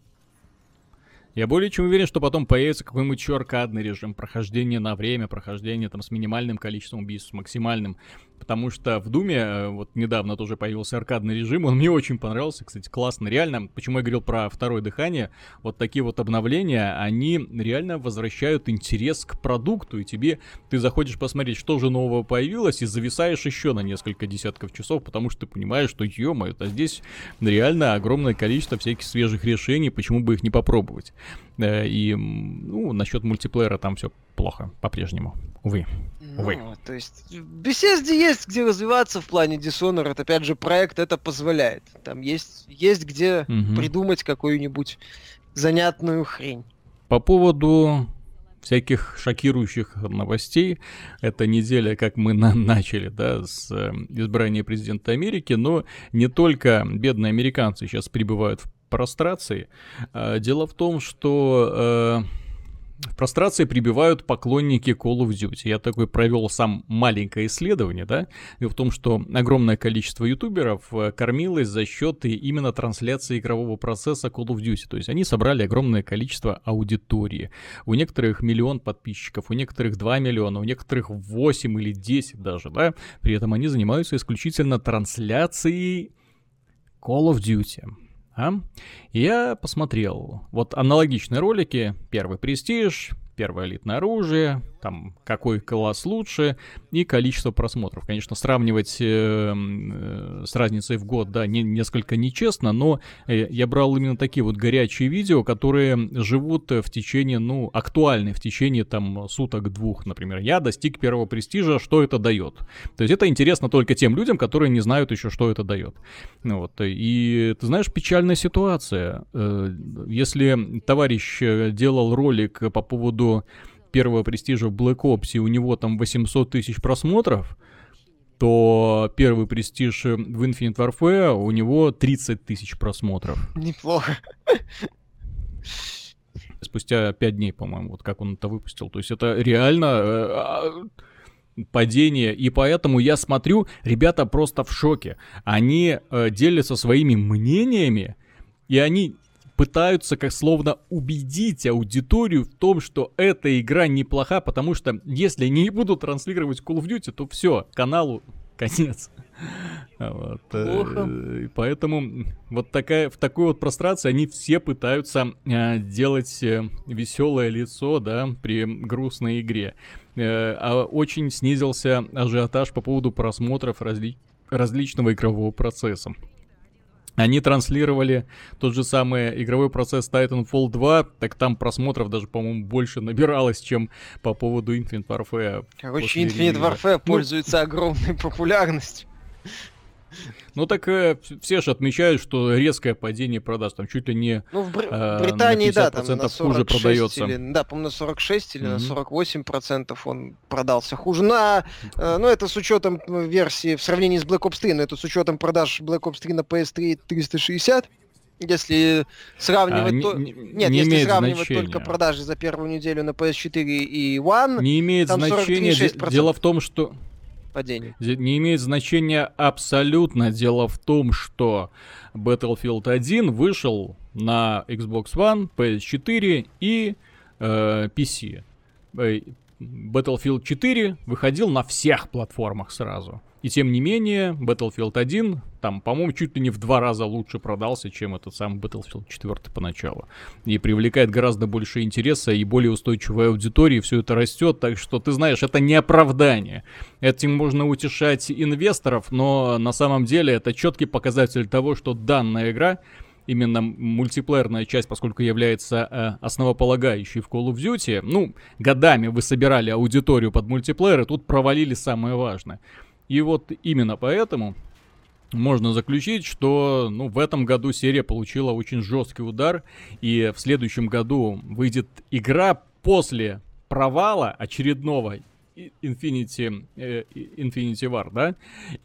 Я более чем уверен, что потом появится какой-нибудь чёркадный режим прохождения на время, прохождения там с минимальным количеством убийств, с максимальным. Потому что в Думе вот недавно тоже появился аркадный режим, он мне очень понравился, кстати, классно, реально. Почему я говорил про второе дыхание? Вот такие вот обновления, они реально возвращают интерес к продукту, и ты заходишь посмотреть, что же нового появилось, и зависаешь еще на несколько десятков часов, потому что ты понимаешь, что, ё-моё, а здесь реально огромное количество всяких свежих решений, почему бы их не попробовать. И, ну, насчет мультиплеера там все плохо по-прежнему, увы. Ну, то есть в Bethesda есть где развиваться в плане Dishonored, опять же, проект это позволяет. Там есть где придумать какую-нибудь занятную хрень. По поводу всяких шокирующих новостей, эта неделя, как мы начали, да, с избрания президента Америки, но не только бедные американцы сейчас пребывают в прострации. Дело в том, что... В прострации прибивают поклонники Call of Duty. Я такой провел сам маленькое исследование, да, и в том, что огромное количество ютуберов кормилось за счет именно трансляции игрового процесса Call of Duty. То есть они собрали огромное количество аудитории. У некоторых 1 миллион подписчиков, у некоторых 2 миллиона, у некоторых 8 или 10 даже, да. При этом они занимаются исключительно трансляцией Call of Duty. Я посмотрел вот аналогичные ролики: первый престиж, первое элитное оружие, там, какой класс лучше, и количество просмотров. Конечно, сравнивать с разницей в год, да, несколько нечестно, но я брал именно такие вот горячие видео, которые живут в течение, ну, актуальны в течение, там, суток-двух, например. Я достиг первого престижа, что это дает? То есть это интересно только тем людям, которые не знают еще, что это дает. Вот. И, ты знаешь, печальная ситуация. Если товарищ делал ролик по поводу первого престижа в Black Ops, и у него там 800 тысяч просмотров, то первый престиж в Infinite Warfare у него 30 тысяч просмотров. Неплохо. Спустя 5 дней, по-моему, вот как он это выпустил. То есть это реально падение, и поэтому я смотрю, ребята просто в шоке. Они делятся своими мнениями, и они пытаются как словно убедить аудиторию в том, что эта игра неплоха, потому что если не будут транслировать Call of Duty, то все, каналу конец. Вот. Поэтому вот такая, в такой вот прострации они все пытаются делать веселое лицо, да, при грустной игре. Очень снизился ажиотаж по поводу просмотров различного игрового процесса. Они транслировали тот же самый игровой процесс Titanfall 2, так там просмотров даже, по-моему, больше набиралось, чем по поводу Infinite Warfare. Короче, Infinite Warfare пользуется огромной популярностью. Ну так все же отмечают, что резкое падение продаж, там чуть ли не в Британии, на 50% да, там на 46 хуже продается. Или, да, по-моему, на 46 или на 48% он продался хуже. Но это с учетом версии, в сравнении с Black Ops 3, но это с учетом продаж Black Ops 3 на PS3 360. Если сравнивать, если сравнивать только продажи за первую неделю на PS4 и One, не имеет там значения. 43,6%. Дело в том, что падение. Не имеет значения абсолютно. Дело в том, что Battlefield 1 вышел на Xbox One, PS4 и PC. Battlefield 4 выходил на всех платформах сразу. И тем не менее, Battlefield 1, там, по-моему, чуть ли не в 2 раза лучше продался, чем этот самый Battlefield 4 поначалу. И привлекает гораздо больше интереса и более устойчивая аудитория, и все это растет. Так что, ты знаешь, это не оправдание. Этим можно утешать инвесторов, но на самом деле это четкий показатель того, что данная игра, именно мультиплеерная часть, поскольку является основополагающей в Call of Duty, ну, годами вы собирали аудиторию под мультиплеер, и тут провалили самое важное. И вот именно поэтому можно заключить, что в этом году серия получила очень жесткий удар, и в следующем году выйдет игра после провала очередного Infinity War, да,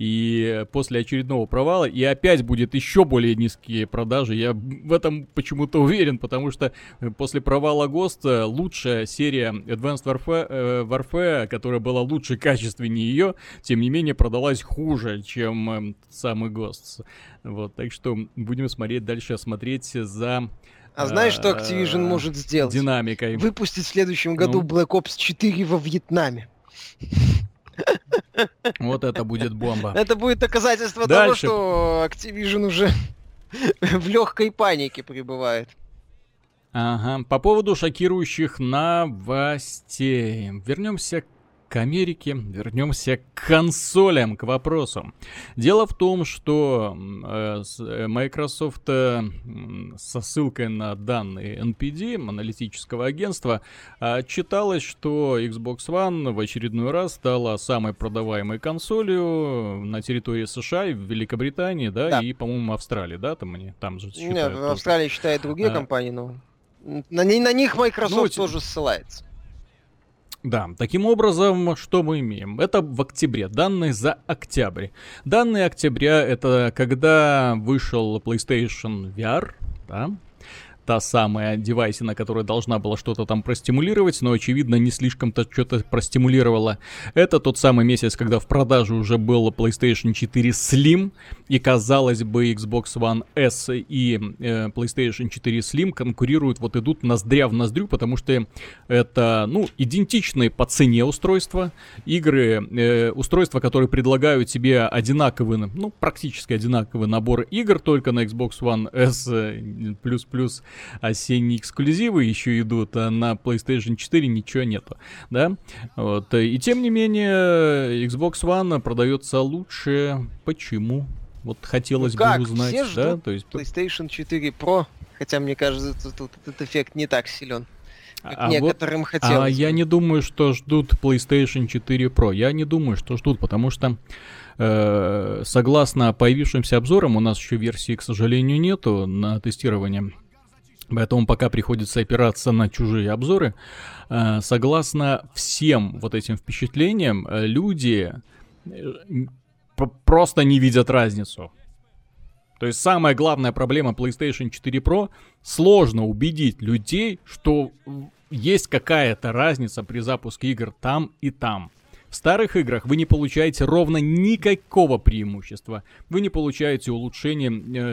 и после очередного провала, и опять будет еще более низкие продажи, я в этом почему-то уверен, потому что после провала Ghost лучшая серия Advanced Warfare, которая была лучше, качественнее ее, тем не менее продалась хуже, чем самый Ghost, вот, так что будем смотреть за... А знаешь, что Activision может сделать? Динамикой. Выпустить в следующем году Black Ops 4 во Вьетнаме. Вот это будет бомба. Это будет доказательство того, что Activision уже в легкой панике пребывает. Ага. По поводу шокирующих новостей. Вернемся к Америке, вернемся к консолям, к вопросу. Дело в том, что Microsoft со ссылкой на данные NPD, аналитического агентства, читалось, что Xbox One в очередной раз стала самой продаваемой консолью на территории США и в Великобритании, да, и, по-моему, Австралии, да, там они там же считают. Нет, в Австралии считают другие компании, но на них Microsoft тоже ссылается. Да, таким образом, что мы имеем? Это в октябре, данные за октябрь. Данные октября — это когда вышел PlayStation VR, да? Та самая девайсина, которая должна была что-то там простимулировать, но, очевидно, не слишком-то что-то простимулировала. Это тот самый месяц, когда в продаже уже был PlayStation 4 Slim, и, казалось бы, Xbox One S и PlayStation 4 Slim конкурируют, вот идут ноздря в ноздрю, потому что это, идентичные по цене устройства, устройства, которые предлагают тебе одинаковый, практически одинаковый набор игр, только на Xbox One S++, осенние эксклюзивы еще идут, а на PlayStation 4 ничего нету, да? Вот. И тем не менее, Xbox One продается лучше. Почему? Вот хотелось бы узнать, все ждут, да? То есть PlayStation 4 Pro, хотя мне кажется, тут этот эффект не так силен. Некоторым вот, хотелось. Я не думаю, что ждут PlayStation 4 Pro. Я не думаю, что ждут, потому что согласно появившимся обзорам, у нас еще версии, к сожалению, нету на тестирование. Поэтому пока приходится опираться на чужие обзоры. Согласно всем вот этим впечатлениям, люди просто не видят разницу. То есть самая главная проблема PlayStation 4 Pro — сложно убедить людей, что есть какая-то разница при запуске игр там и там. В старых играх вы не получаете ровно никакого преимущества. Вы не получаете улучшения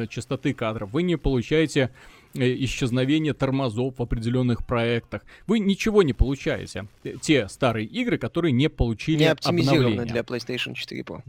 частоты кадров, вы не получаете исчезновения тормозов в определенных проектах. Вы ничего не получаете. Те старые игры, которые не получили обновления. Не оптимизированы для PlayStation 4 Pro.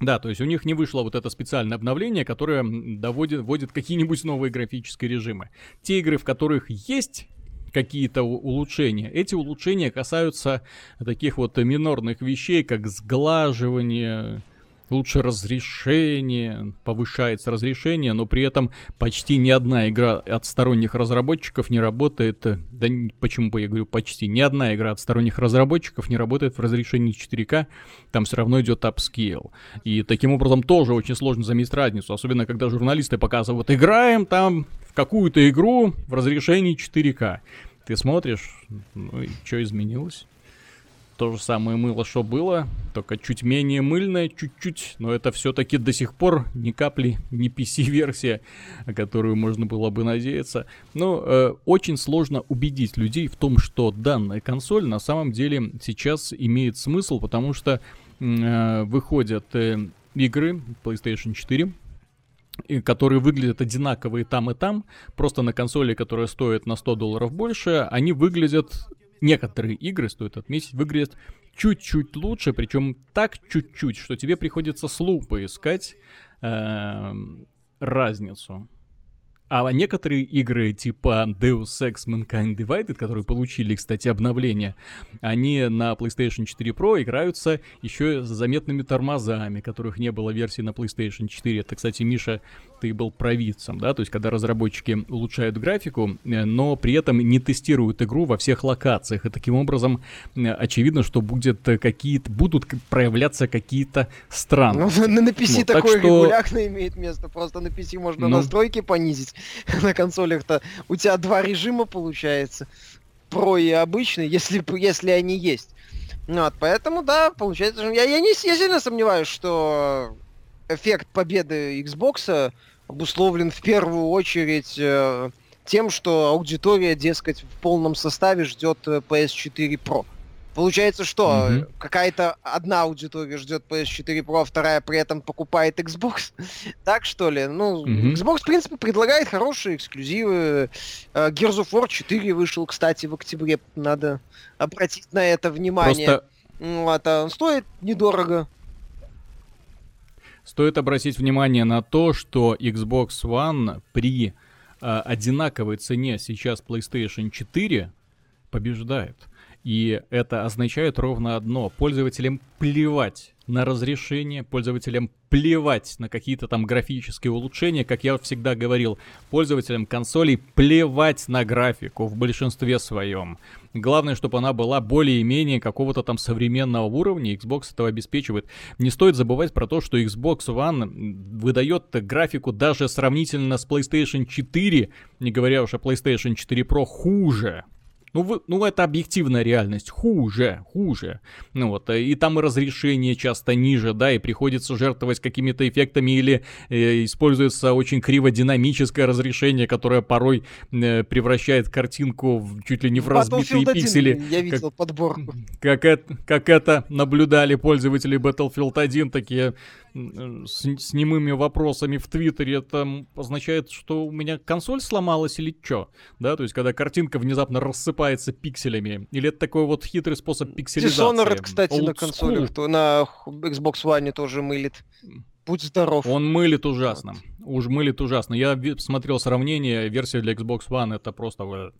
Да, то есть у них не вышло вот это специальное обновление, которое вводит какие-нибудь новые графические режимы. Те игры, в которых есть какие-то улучшения, эти улучшения касаются таких вот минорных вещей, как сглаживание, лучше разрешение, повышается разрешение, но при этом почти ни одна игра от сторонних разработчиков не работает, да почему бы я говорю почти, ни одна игра от сторонних разработчиков не работает в разрешении 4К, там все равно идет апскейл. И таким образом тоже очень сложно заметить разницу, особенно когда журналисты показывают, играем там в какую-то игру в разрешении 4К. Ты смотришь, ну и что изменилось? То же самое мыло, что было, только чуть менее мыльное, чуть-чуть, но это все-таки до сих пор ни капли, не PC-версия, на которую можно было бы надеяться. Но очень сложно убедить людей в том, что данная консоль на самом деле сейчас имеет смысл, потому что выходят игры PlayStation 4, которые выглядят одинаковые там и там, просто на консоли, которая стоит на $100 больше, они выглядят... Некоторые игры, стоит отметить, выглядят чуть-чуть лучше, причем так чуть-чуть, что тебе приходится с лупой искать разницу. А некоторые игры типа Deus Ex, Mankind Divided, которые получили, кстати, обновление, они на PlayStation 4 Pro играются еще с заметными тормозами, которых не было версии на PlayStation 4. Это, кстати, Миша, ты был провидцем, да? То есть, когда разработчики улучшают графику, но при этом не тестируют игру во всех локациях. И таким образом, очевидно, что будут проявляться какие-то странности. Ну, на PC вот, такое так что... регулярно имеет место. Просто на PC можно настройки понизить. На консолях-то у тебя два режима получается, Pro и обычный, если они есть. Вот, поэтому, да, получается, я сильно сомневаюсь, что эффект победы Xbox обусловлен в первую очередь тем, что аудитория, дескать, в полном составе ждет PS4 Pro. Получается, что какая-то одна аудитория ждет PS4 Pro, а вторая при этом покупает Xbox. Так что ли? Ну, Xbox, в принципе, предлагает хорошие эксклюзивы. Gears of War 4 вышел, кстати, в октябре. Надо обратить на это внимание. Он стоит недорого. Стоит обратить внимание на то, что Xbox One при одинаковой цене сейчас PlayStation 4 побеждает. И это означает ровно одно. Пользователям плевать на разрешение, пользователям плевать на какие-то там графические улучшения. Как я всегда говорил, пользователям консолей плевать на графику в большинстве своем. Главное, чтобы она была более-менее какого-то там современного уровня. Xbox этого обеспечивает. Не стоит забывать про то, что Xbox One выдает графику даже сравнительно с PlayStation 4, не говоря уж о PlayStation 4 Pro, хуже. Ну, это объективная реальность. Хуже. Ну вот, и там и разрешение часто ниже, да, и приходится жертвовать какими-то эффектами или используется очень криво динамическое разрешение, которое порой превращает картинку в, чуть ли не в разбитые пиксели. Я видел подборку. Как это наблюдали пользователи Battlefield 1, такие с немыми вопросами в Твиттере. Это означает, что у меня консоль сломалась или чё? Да, то есть, когда картинка внезапно рассыпается пикселями. Или это такой вот хитрый способ пикселизации? Dishonored, кстати, Old на консолях, на Xbox One тоже мылит. Будь здоров. Он мылит ужасно. Уж мылит ужасно. Я смотрел сравнение, версия для Xbox One, это просто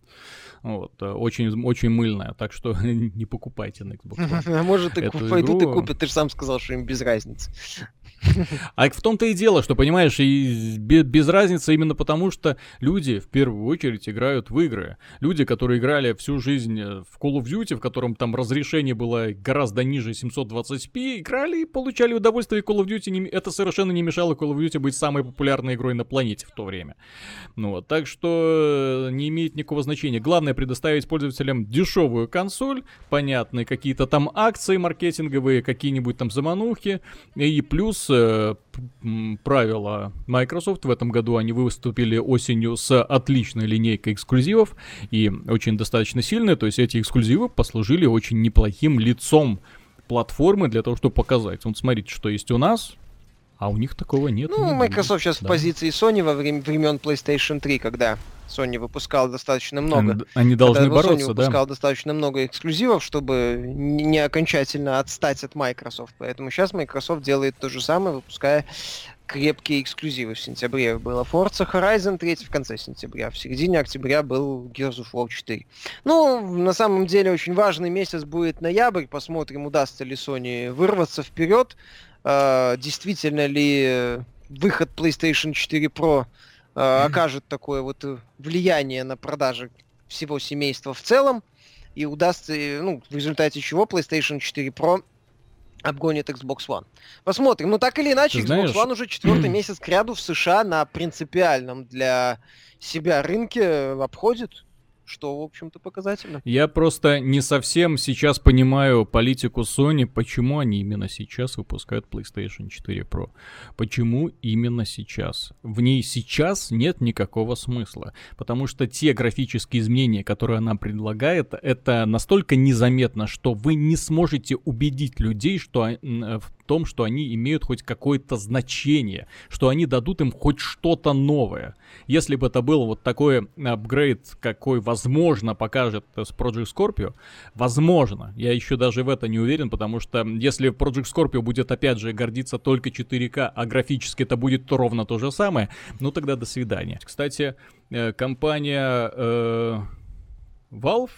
вот, очень мыльная. Так что не покупайте на Xbox One. Может, и пойдут и купят, ты же сам сказал, что им без разницы. А в том-то и дело, что, понимаешь, и без разницы именно потому, что люди в первую очередь играют в игры. Люди, которые играли всю жизнь в Call of Duty, в котором там разрешение было гораздо ниже 720p, играли и получали удовольствие. И Call of Duty это совершенно не мешало Call of Duty быть самой популярной игрой на планете в то время. Ну вот, так что не имеет никакого значения. Главное предоставить пользователям дешевую консоль, понятные какие-то там акции маркетинговые, какие-нибудь там заманухи, и плюс правила Microsoft. В этом году они выступили осенью с отличной линейкой эксклюзивов и очень достаточно сильной, то есть эти эксклюзивы послужили очень неплохим лицом платформы для того, чтобы показать. Вот смотрите, что есть у нас, а у них такого нет. Ну, Microsoft сейчас в позиции Sony во времен PlayStation 3, когда Sony выпускал достаточно много. Они должны бороться, Sony выпускал достаточно много эксклюзивов, чтобы не окончательно отстать от Microsoft. Поэтому сейчас Microsoft делает то же самое, выпуская крепкие эксклюзивы. В сентябре было Forza Horizon 3, в конце сентября. В середине октября был Gears of War 4. Ну, на самом деле, очень важный месяц будет ноябрь. Посмотрим, удастся ли Sony вырваться вперед. Действительно ли выход PlayStation 4 Pro окажет такое вот влияние на продажи всего семейства в целом, и удастся, ну, в результате чего PlayStation 4 Pro обгонит Xbox One. Посмотрим. Ну, так или иначе, Xbox One уже четвертый месяц кряду в США на принципиальном для себя рынке обходит, что, в общем-то, показательно. Я просто не совсем сейчас понимаю политику Sony, почему они именно сейчас выпускают PlayStation 4 Pro. Почему именно сейчас? В ней сейчас нет никакого смысла, потому что те графические изменения, которые она предлагает, это настолько незаметно, что вы не сможете убедить людей, что в том, что они имеют хоть какое-то значение, что они дадут им хоть что-то новое. Если бы это был вот такой апгрейд, какой, возможно, покажет с Project Scorpio, возможно, я еще даже в это не уверен, потому что если Project Scorpio будет, опять же, гордиться только 4К, а графически это будет ровно то же самое, ну тогда до свидания. Кстати, компания Valve,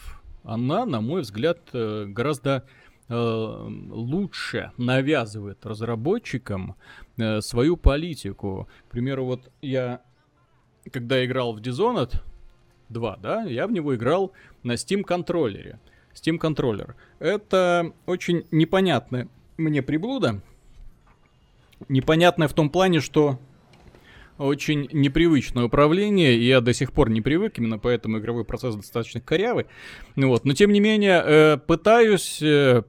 она, на мой взгляд, гораздо лучше навязывает разработчикам свою политику. К примеру, вот я, когда играл в Dishonored 2, да, я в него играл на Steam-контроллере. Steam-контроллер. Это очень непонятная мне приблуда. Непонятная в том плане, что очень непривычное управление, и я до сих пор не привык, именно поэтому игровой процесс достаточно корявый. Вот. Но тем не менее, пытаюсь,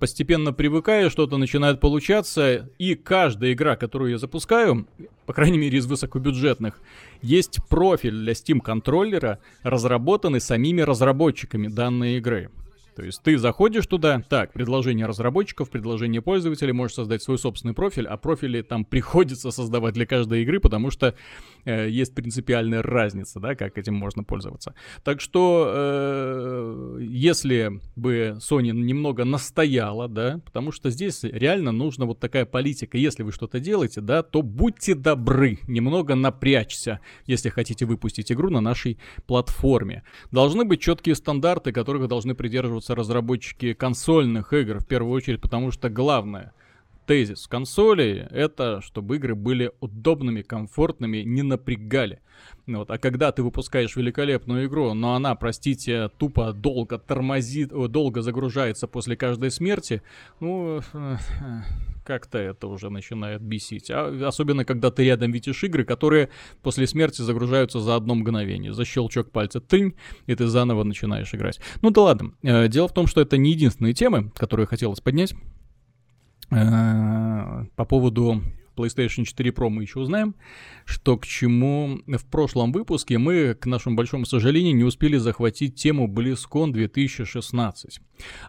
постепенно привыкаю, что-то начинает получаться, и каждая игра, которую я запускаю, по крайней мере из высокобюджетных, есть профиль для Steam-контроллера, разработанный самими разработчиками данной игры. То есть ты заходишь туда, так, предложение разработчиков, предложение пользователей, можешь создать свой собственный профиль, а профили там приходится создавать для каждой игры, потому что есть принципиальная разница, да, как этим можно пользоваться. Так что если бы Sony немного настояла, да, потому что здесь реально нужна вот такая политика. Если вы что-то делаете, да, то будьте добры, немного напрячься, если хотите выпустить игру на нашей платформе. Должны быть четкие стандарты, которых должны придерживаться разработчики консольных игр в первую очередь, потому что главное тезис консолей — это чтобы игры были удобными, комфортными, не напрягали. Вот. А когда ты выпускаешь великолепную игру, но она, простите, тупо долго тормозит, долго загружается после каждой смерти, ну как-то это уже начинает бесить. Особенно, когда ты рядом видишь игры, которые после смерти загружаются за одно мгновение. За щелчок пальца тынь, и ты заново начинаешь играть. Ну да ладно. Дело в том, что это не единственные темы, которые хотелось поднять. По поводу PlayStation 4 Pro мы еще узнаем, что к чему. В прошлом выпуске мы, к нашему большому сожалению, не успели захватить тему Blizzcon 2016.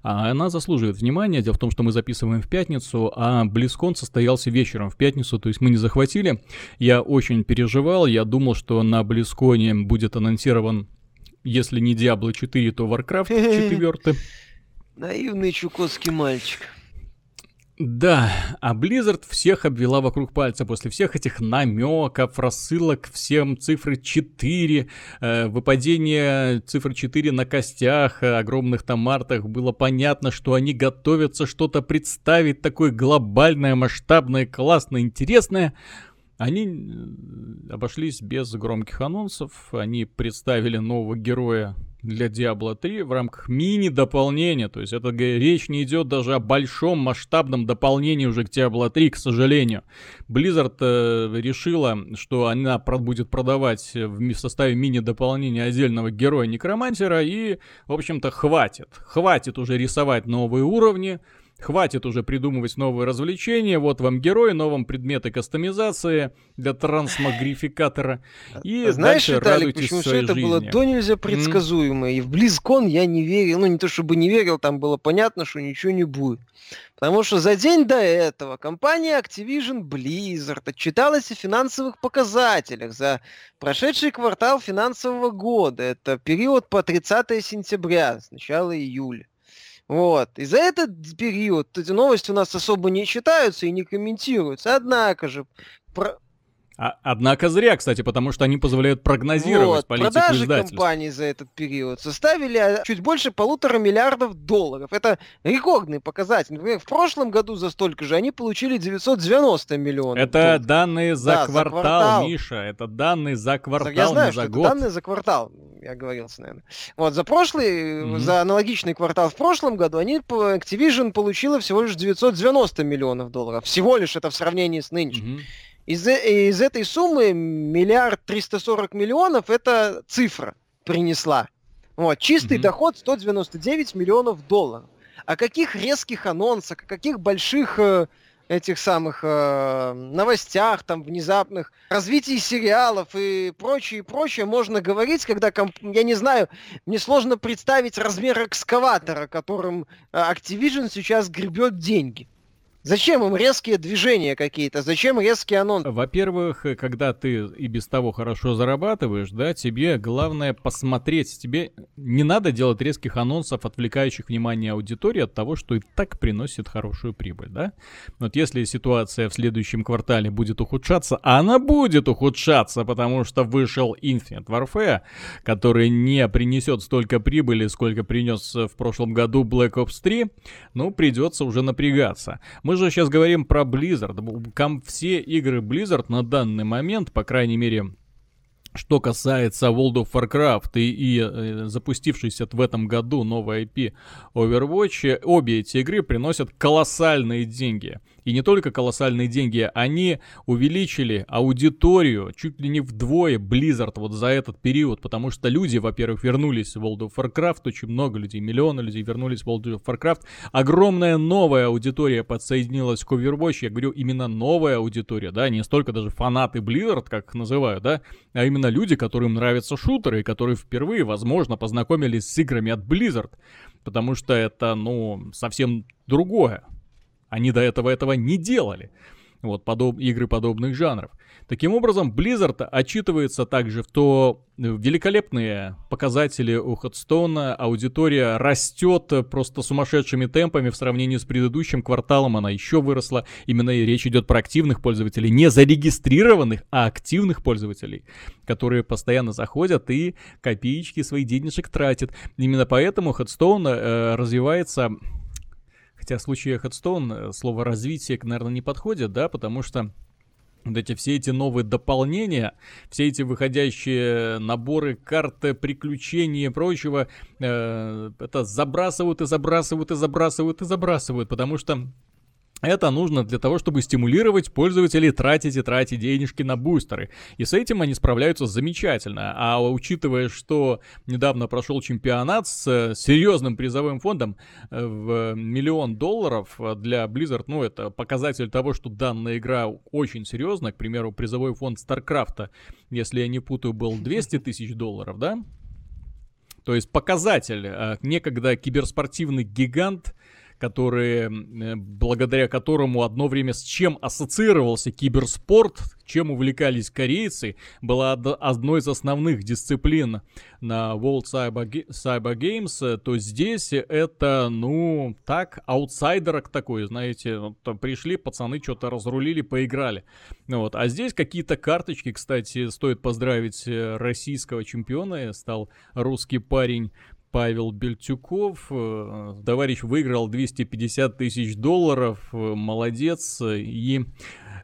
Она заслуживает внимания. Дело в том, что мы записываем в пятницу, а Blizzcon состоялся вечером в пятницу, то есть мы не захватили. Я очень переживал, я думал, что на Blizzcon будет анонсирован, если не Diablo 4, то Warcraft 4. Наивный чукотский мальчик. Да, а Blizzard всех обвела вокруг пальца после всех этих намеков, рассылок всем цифры 4, выпадение цифры 4 на костях, огромных там мартах. Было понятно, что они готовятся что-то представить такое глобальное, масштабное, классное, интересное. Они обошлись без громких анонсов, они представили нового героя для Diablo 3 в рамках мини-дополнения. То есть это речь не идет даже о большом масштабном дополнении уже к Diablo 3, к сожалению. Blizzard решила, что она будет продавать в составе мини-дополнения отдельного героя-некромантера. И, в общем-то, хватит. Хватит уже рисовать новые уровни. Хватит уже придумывать новые развлечения. Вот вам герои, но вам предметы кастомизации для трансмогрификатора. И знаешь, дальше Виталик, радуйтесь почему своей жизни. Было до нельзя предсказуемо. И в Blizzcon я не верил. Ну, не то чтобы не верил, там было понятно, что ничего не будет. Потому что за день до этого компания Activision Blizzard отчиталась о финансовых показателях за прошедший квартал финансового года. Это период по 30 сентября, с начала июля. Вот. И за этот период эти новости у нас особо не читаются и не комментируются. Однако же... Однако зря, кстати, потому что они позволяют прогнозировать политику издательства. Продажи компании за этот период составили чуть больше $1,5 миллиарда. Это рекордный показатель. Например, в прошлом году за столько же они получили $990 миллионов. Это данные за, да, квартал, Миша. Это данные за квартал, я знаю, не за год. Это данные за квартал. Я оговорился, наверное. Вот, за прошлый, за аналогичный квартал в прошлом году они, Activision получила всего лишь $990 миллионов. Всего лишь, это в сравнении с нынешним. Из этой суммы $1,340 миллиарда эта цифра принесла. Вот, чистый доход $199 миллионов. О каких резких анонсах, о каких больших этих самых новостях, там, внезапных, развитии сериалов и прочее можно говорить, когда, я не знаю, мне сложно представить размер экскаватора, которым Activision сейчас гребет деньги. Зачем им резкие движения какие-то? Зачем резкие анонсы? Во-первых, когда ты и без того хорошо зарабатываешь, да, тебе главное посмотреть. Тебе не надо делать резких анонсов, отвлекающих внимание аудитории от того, что и так приносит хорошую прибыль, да? Вот если ситуация в следующем квартале будет ухудшаться, а она будет ухудшаться, потому что вышел Infinite Warfare, который не принесет столько прибыли, сколько принес в прошлом году Black Ops 3, ну, придется уже напрягаться. Мы же сейчас говорим про Blizzard. Все игры Blizzard на данный момент, по крайней мере, что касается World of Warcraft и запустившейся в этом году новой IP Overwatch, обе эти игры приносят колоссальные деньги. И не только колоссальные деньги, они увеличили аудиторию чуть ли не вдвое Blizzard вот за этот период, потому что люди, во-первых, вернулись в World of Warcraft, очень много людей, миллионы людей вернулись в World of Warcraft, огромная новая аудитория подсоединилась к Overwatch, я говорю, именно новая аудитория, да, не столько даже фанаты Blizzard, как их называют, да, а именно люди, которым нравятся шутеры, и которые впервые, возможно, познакомились с играми от Blizzard, потому что это, ну, совсем другое. Они до этого не делали. Вот, игры подобных жанров. Таким образом, Blizzard отчитывается также, что великолепные показатели у Hearthstone, аудитория растет просто сумасшедшими темпами в сравнении с предыдущим кварталом, она еще выросла. Именно и речь идет про активных пользователей, не зарегистрированных, а активных пользователей, которые постоянно заходят и копеечки своих денежек тратят. Именно поэтому Hearthstone развивается... Хотя в случае Hearthstone слово «развитие», наверное, не подходит, да, потому что вот все эти новые дополнения, все эти выходящие наборы карт, приключений и прочего, это забрасывают, потому что это нужно для того, чтобы стимулировать пользователей тратить денежки на бустеры. И с этим они справляются замечательно. А учитывая, что недавно прошел чемпионат с серьезным призовым фондом в $1 миллион для Blizzard, ну, это показатель того, что данная игра очень серьезна. К примеру, призовой фонд StarCraft, если я не путаю, был $200 тысяч, да? То есть показатель. Некогда киберспортивный гигант, которые, благодаря которому одно время с чем ассоциировался киберспорт, чем увлекались корейцы, была одной из основных дисциплин на World Cyber Games, то здесь это, ну, так, аутсайдерок такой, знаете, вот, пришли, пацаны что-то разрулили, поиграли. Вот. А здесь какие-то карточки, кстати, стоит поздравить российского чемпиона, стал русский парень Павел Бельтюков, товарищ выиграл $250 тысяч, молодец, и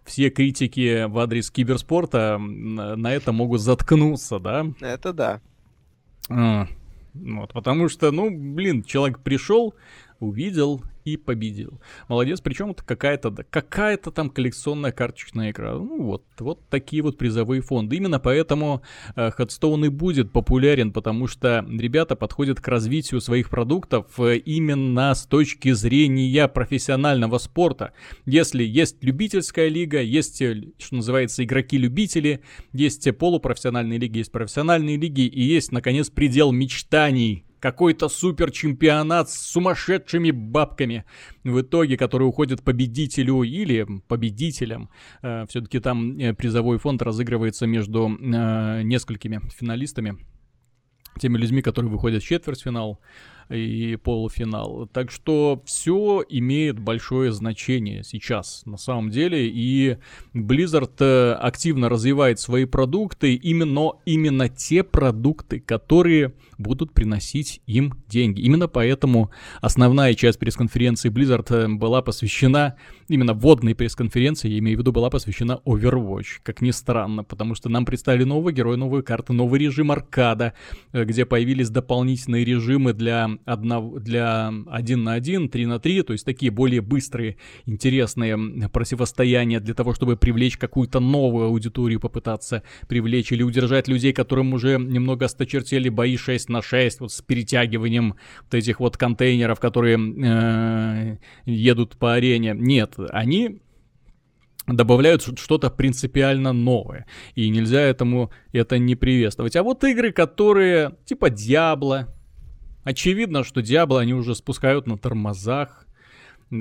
все критики в адрес киберспорта на это могут заткнуться, да? Это да. Вот, потому что, ну, блин, человек пришел, увидел и победил. Молодец, причем это какая-то там коллекционная карточная игра. Ну вот такие вот призовые фонды. Именно поэтому Hearthstone и будет популярен, потому что ребята подходят к развитию своих продуктов именно с точки зрения профессионального спорта. Если есть любительская лига, есть, что называется, игроки-любители, есть полупрофессиональные лиги, есть профессиональные лиги и есть, наконец, предел мечтаний. Какой-то супер чемпионат с сумасшедшими бабками в итоге, который уходит победителю или победителям. Все-таки там призовой фонд разыгрывается между несколькими финалистами, теми людьми, которые выходят в четвертьфинал и полуфинал. Так что все имеет большое значение сейчас, на самом деле. И Blizzard активно развивает свои продукты, именно те продукты, которые будут приносить им деньги. Именно поэтому основная часть пресс-конференции Blizzard была посвящена, именно вводной пресс-конференции, я имею в виду, была посвящена Overwatch, как ни странно, потому что нам представили нового героя, новые карты, новый режим аркада, где появились дополнительные режимы для 1 на 1, 3 на 3, то есть такие более быстрые, интересные противостояния для того, чтобы привлечь какую-то новую аудиторию, попытаться привлечь или удержать людей, которым уже немного осточертели бои 6 на 6, вот с перетягиванием вот этих вот контейнеров, которые едут по арене. Нет, они добавляют что-то принципиально новое, и нельзя этому это не приветствовать. А вот игры, которые типа Диабло, очевидно, что Диабло они уже спускают на тормозах.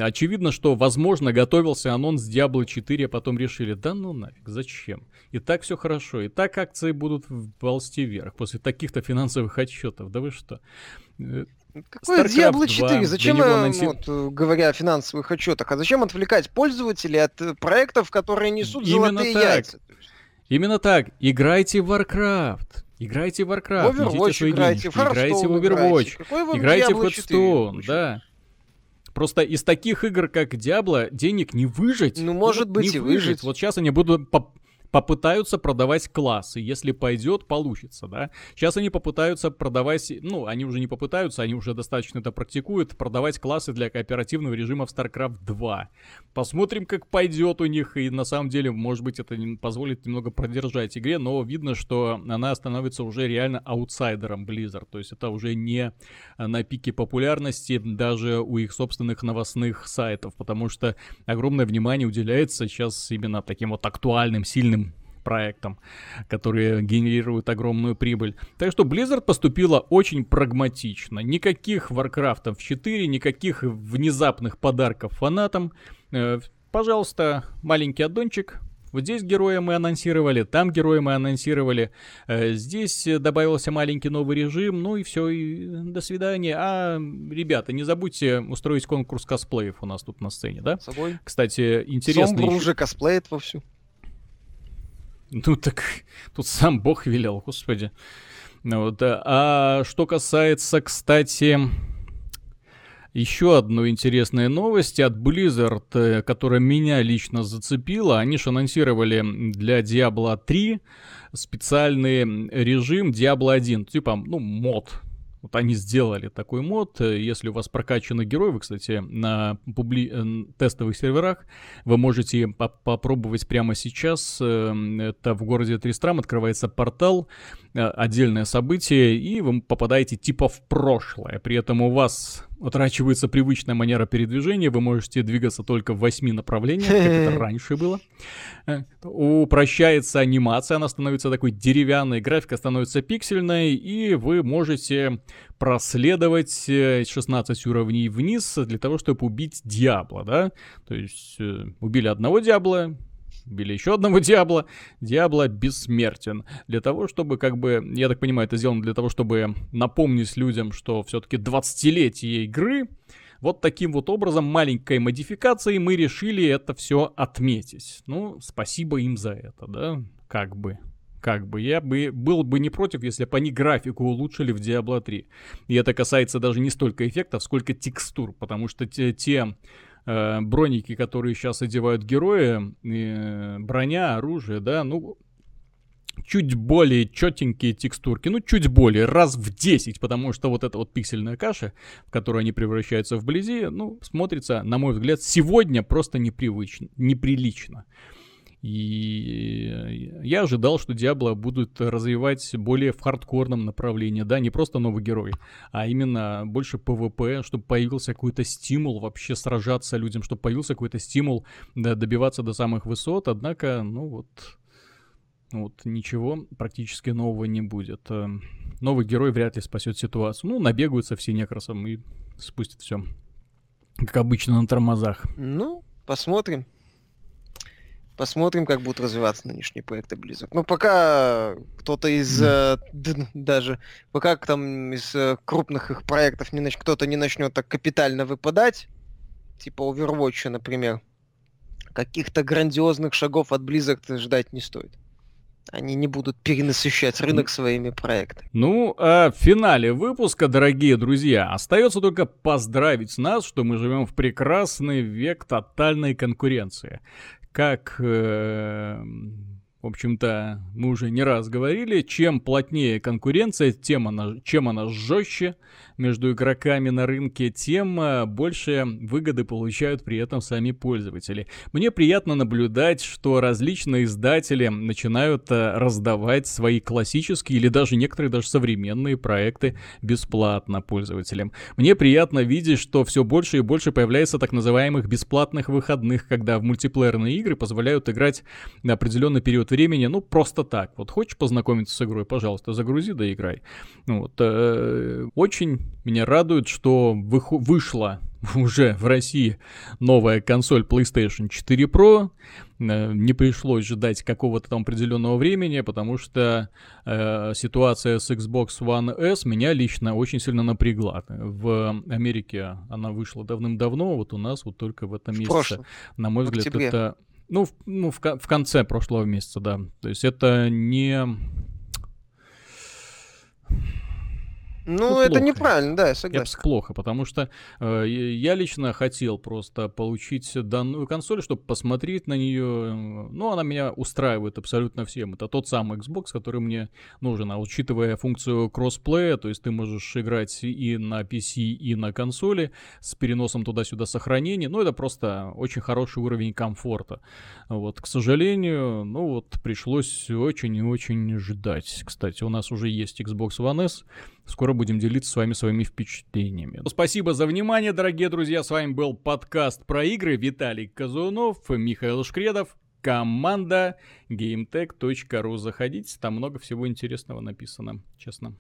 Очевидно, что, возможно, готовился анонс Diablo 4, а потом решили, да ну нафиг, зачем? И так все хорошо, и так акции будут ползти вверх после таких-то финансовых отчетов. Да вы что? Какой Diablo 4? Зачем, вот, говоря о финансовых отчетах, а зачем отвлекать пользователей от проектов, которые несут золотые яйца? Именно так. Играйте в Warcraft. Играйте в Warcraft. Играйте в Hearthstone. Играйте в Overwatch. Играйте в Hearthstone, да. Просто из таких игр, как Diablo, денег не выжить. Ну, может быть, и выжить. Вот сейчас они будут попытаются продавать классы. Если пойдет, получится, да. Сейчас они попытаются продавать... Ну, они уже не попытаются, они уже достаточно это практикуют. Продавать классы для кооперативного режима в StarCraft 2. Посмотрим, как пойдет у них. И на самом деле, может быть, это позволит немного продержать игре. Но видно, что она становится уже реально аутсайдером Blizzard. То есть это уже не на пике популярности даже у их собственных новостных сайтов. Потому что огромное внимание уделяется сейчас именно таким вот актуальным, сильным проектам, которые генерируют огромную прибыль. Так что Blizzard поступила очень прагматично. Никаких Warcraft'ов 4, никаких внезапных подарков фанатам. Пожалуйста, маленький аддончик. Вот здесь героя мы анонсировали, там героя мы анонсировали. Здесь добавился маленький новый режим, ну и все, и до свидания. А, ребята, не забудьте устроить конкурс косплеев у нас тут на сцене, да? Собой. Кстати, интересный... Сомбру уже косплеит вовсю. Ну так, тут сам Бог велел, господи. Вот. А что касается, кстати, еще одной интересной новости от Blizzard, которая меня лично зацепила. Они же анонсировали для Diablo 3 специальный режим Diablo 1, типа, ну, мод. Вот они сделали такой мод. Если у вас прокачаны герои, вы, кстати, на тестовых серверах, вы можете попробовать прямо сейчас. Это в городе Тристрам открывается портал, отдельное событие, и вы попадаете типа в прошлое. При этом у вас утрачивается привычная манера передвижения, вы можете двигаться только в 8 направлениях, как это раньше было. Упрощается анимация, она становится такой деревянной, графика становится пиксельной, и вы можете проследовать 16 уровней вниз для того, чтобы убить Диабло, да? То есть убили одного Диабло, убили еще одного Диабло. Диабло бессмертен. Для того, чтобы, как бы, я так понимаю, это сделано для того, чтобы напомнить людям, что все-таки 20-летие игры. Вот таким вот образом, маленькой модификацией, мы решили это все отметить. Ну, спасибо им за это, да? Как бы. Как бы. Я бы был бы не против, если бы они графику улучшили в Diablo 3. И это касается даже не столько эффектов, сколько текстур. Потому что те броники, которые сейчас одевают герои, броня, оружие, да, ну, чуть более чётенькие текстурки, ну, чуть более, раз в 10, потому что вот эта вот пиксельная каша, в которую они превращаются вблизи, ну, смотрится, на мой взгляд, сегодня просто неприлично. И я ожидал, что Diablo будут развивать более в хардкорном направлении, да, не просто новый герой, а именно больше PvP, чтобы появился какой-то стимул вообще сражаться людям, чтобы появился какой-то стимул, да, добиваться до самых высот, однако, ну вот ничего практически нового не будет. Новый герой вряд ли спасет ситуацию, ну, набегаются все некрасом и спустят все, как обычно, на тормозах. Ну, посмотрим. Посмотрим, как будут развиваться нынешние проекты Blizzard. Ну, пока кто-то из... даже... Пока там из крупных их проектов кто-то не начнет так капитально выпадать, типа Overwatch, например, каких-то грандиозных шагов от Blizzard ждать не стоит. Они не будут перенасыщать рынок своими проектами. Ну, а в финале выпуска, дорогие друзья, остается только поздравить нас, что мы живем в прекрасный век тотальной конкуренции. Как, в общем-то, мы уже не раз говорили, чем плотнее конкуренция, чем она жестче между игроками на рынке, тем больше выгоды получают при этом сами пользователи. Мне приятно наблюдать, что различные издатели начинают раздавать свои классические или даже некоторые даже современные проекты бесплатно пользователям. Мне приятно видеть, что все больше и больше появляется так называемых бесплатных выходных, когда в мультиплеерные игры позволяют играть на определенный период времени, ну, просто так. Вот хочешь познакомиться с игрой, пожалуйста, загрузи, да играй. Вот. Очень меня радует, что вышла уже в России новая консоль PlayStation 4 Pro. Не пришлось ждать какого-то там определенного времени, потому что ситуация с Xbox One S меня лично очень сильно напрягла. В Америке она вышла давным-давно, вот у нас вот только в этом месяце. Прошлом. На мой взгляд, это... в конце прошлого месяца, да. То есть это не... Ну, это неправильно, да, я согласен. Это плохо, потому что я лично хотел просто получить данную консоль, чтобы посмотреть на нее. Ну, она меня устраивает абсолютно всем. Это тот самый Xbox, который мне нужен. А учитывая функцию кроссплея, то есть ты можешь играть и на PC, и на консоли с переносом туда-сюда сохранения. Ну, это просто очень хороший уровень комфорта. Вот, к сожалению, ну вот пришлось очень и очень ждать. Кстати, у нас уже есть Xbox One S. Скоро будем делиться с вами своими впечатлениями. Спасибо за внимание, дорогие друзья. С вами был подкаст про игры. Виталий Казунов, Михаил Шкредов, команда GameTech.ru. Заходите, там много всего интересного написано, честно.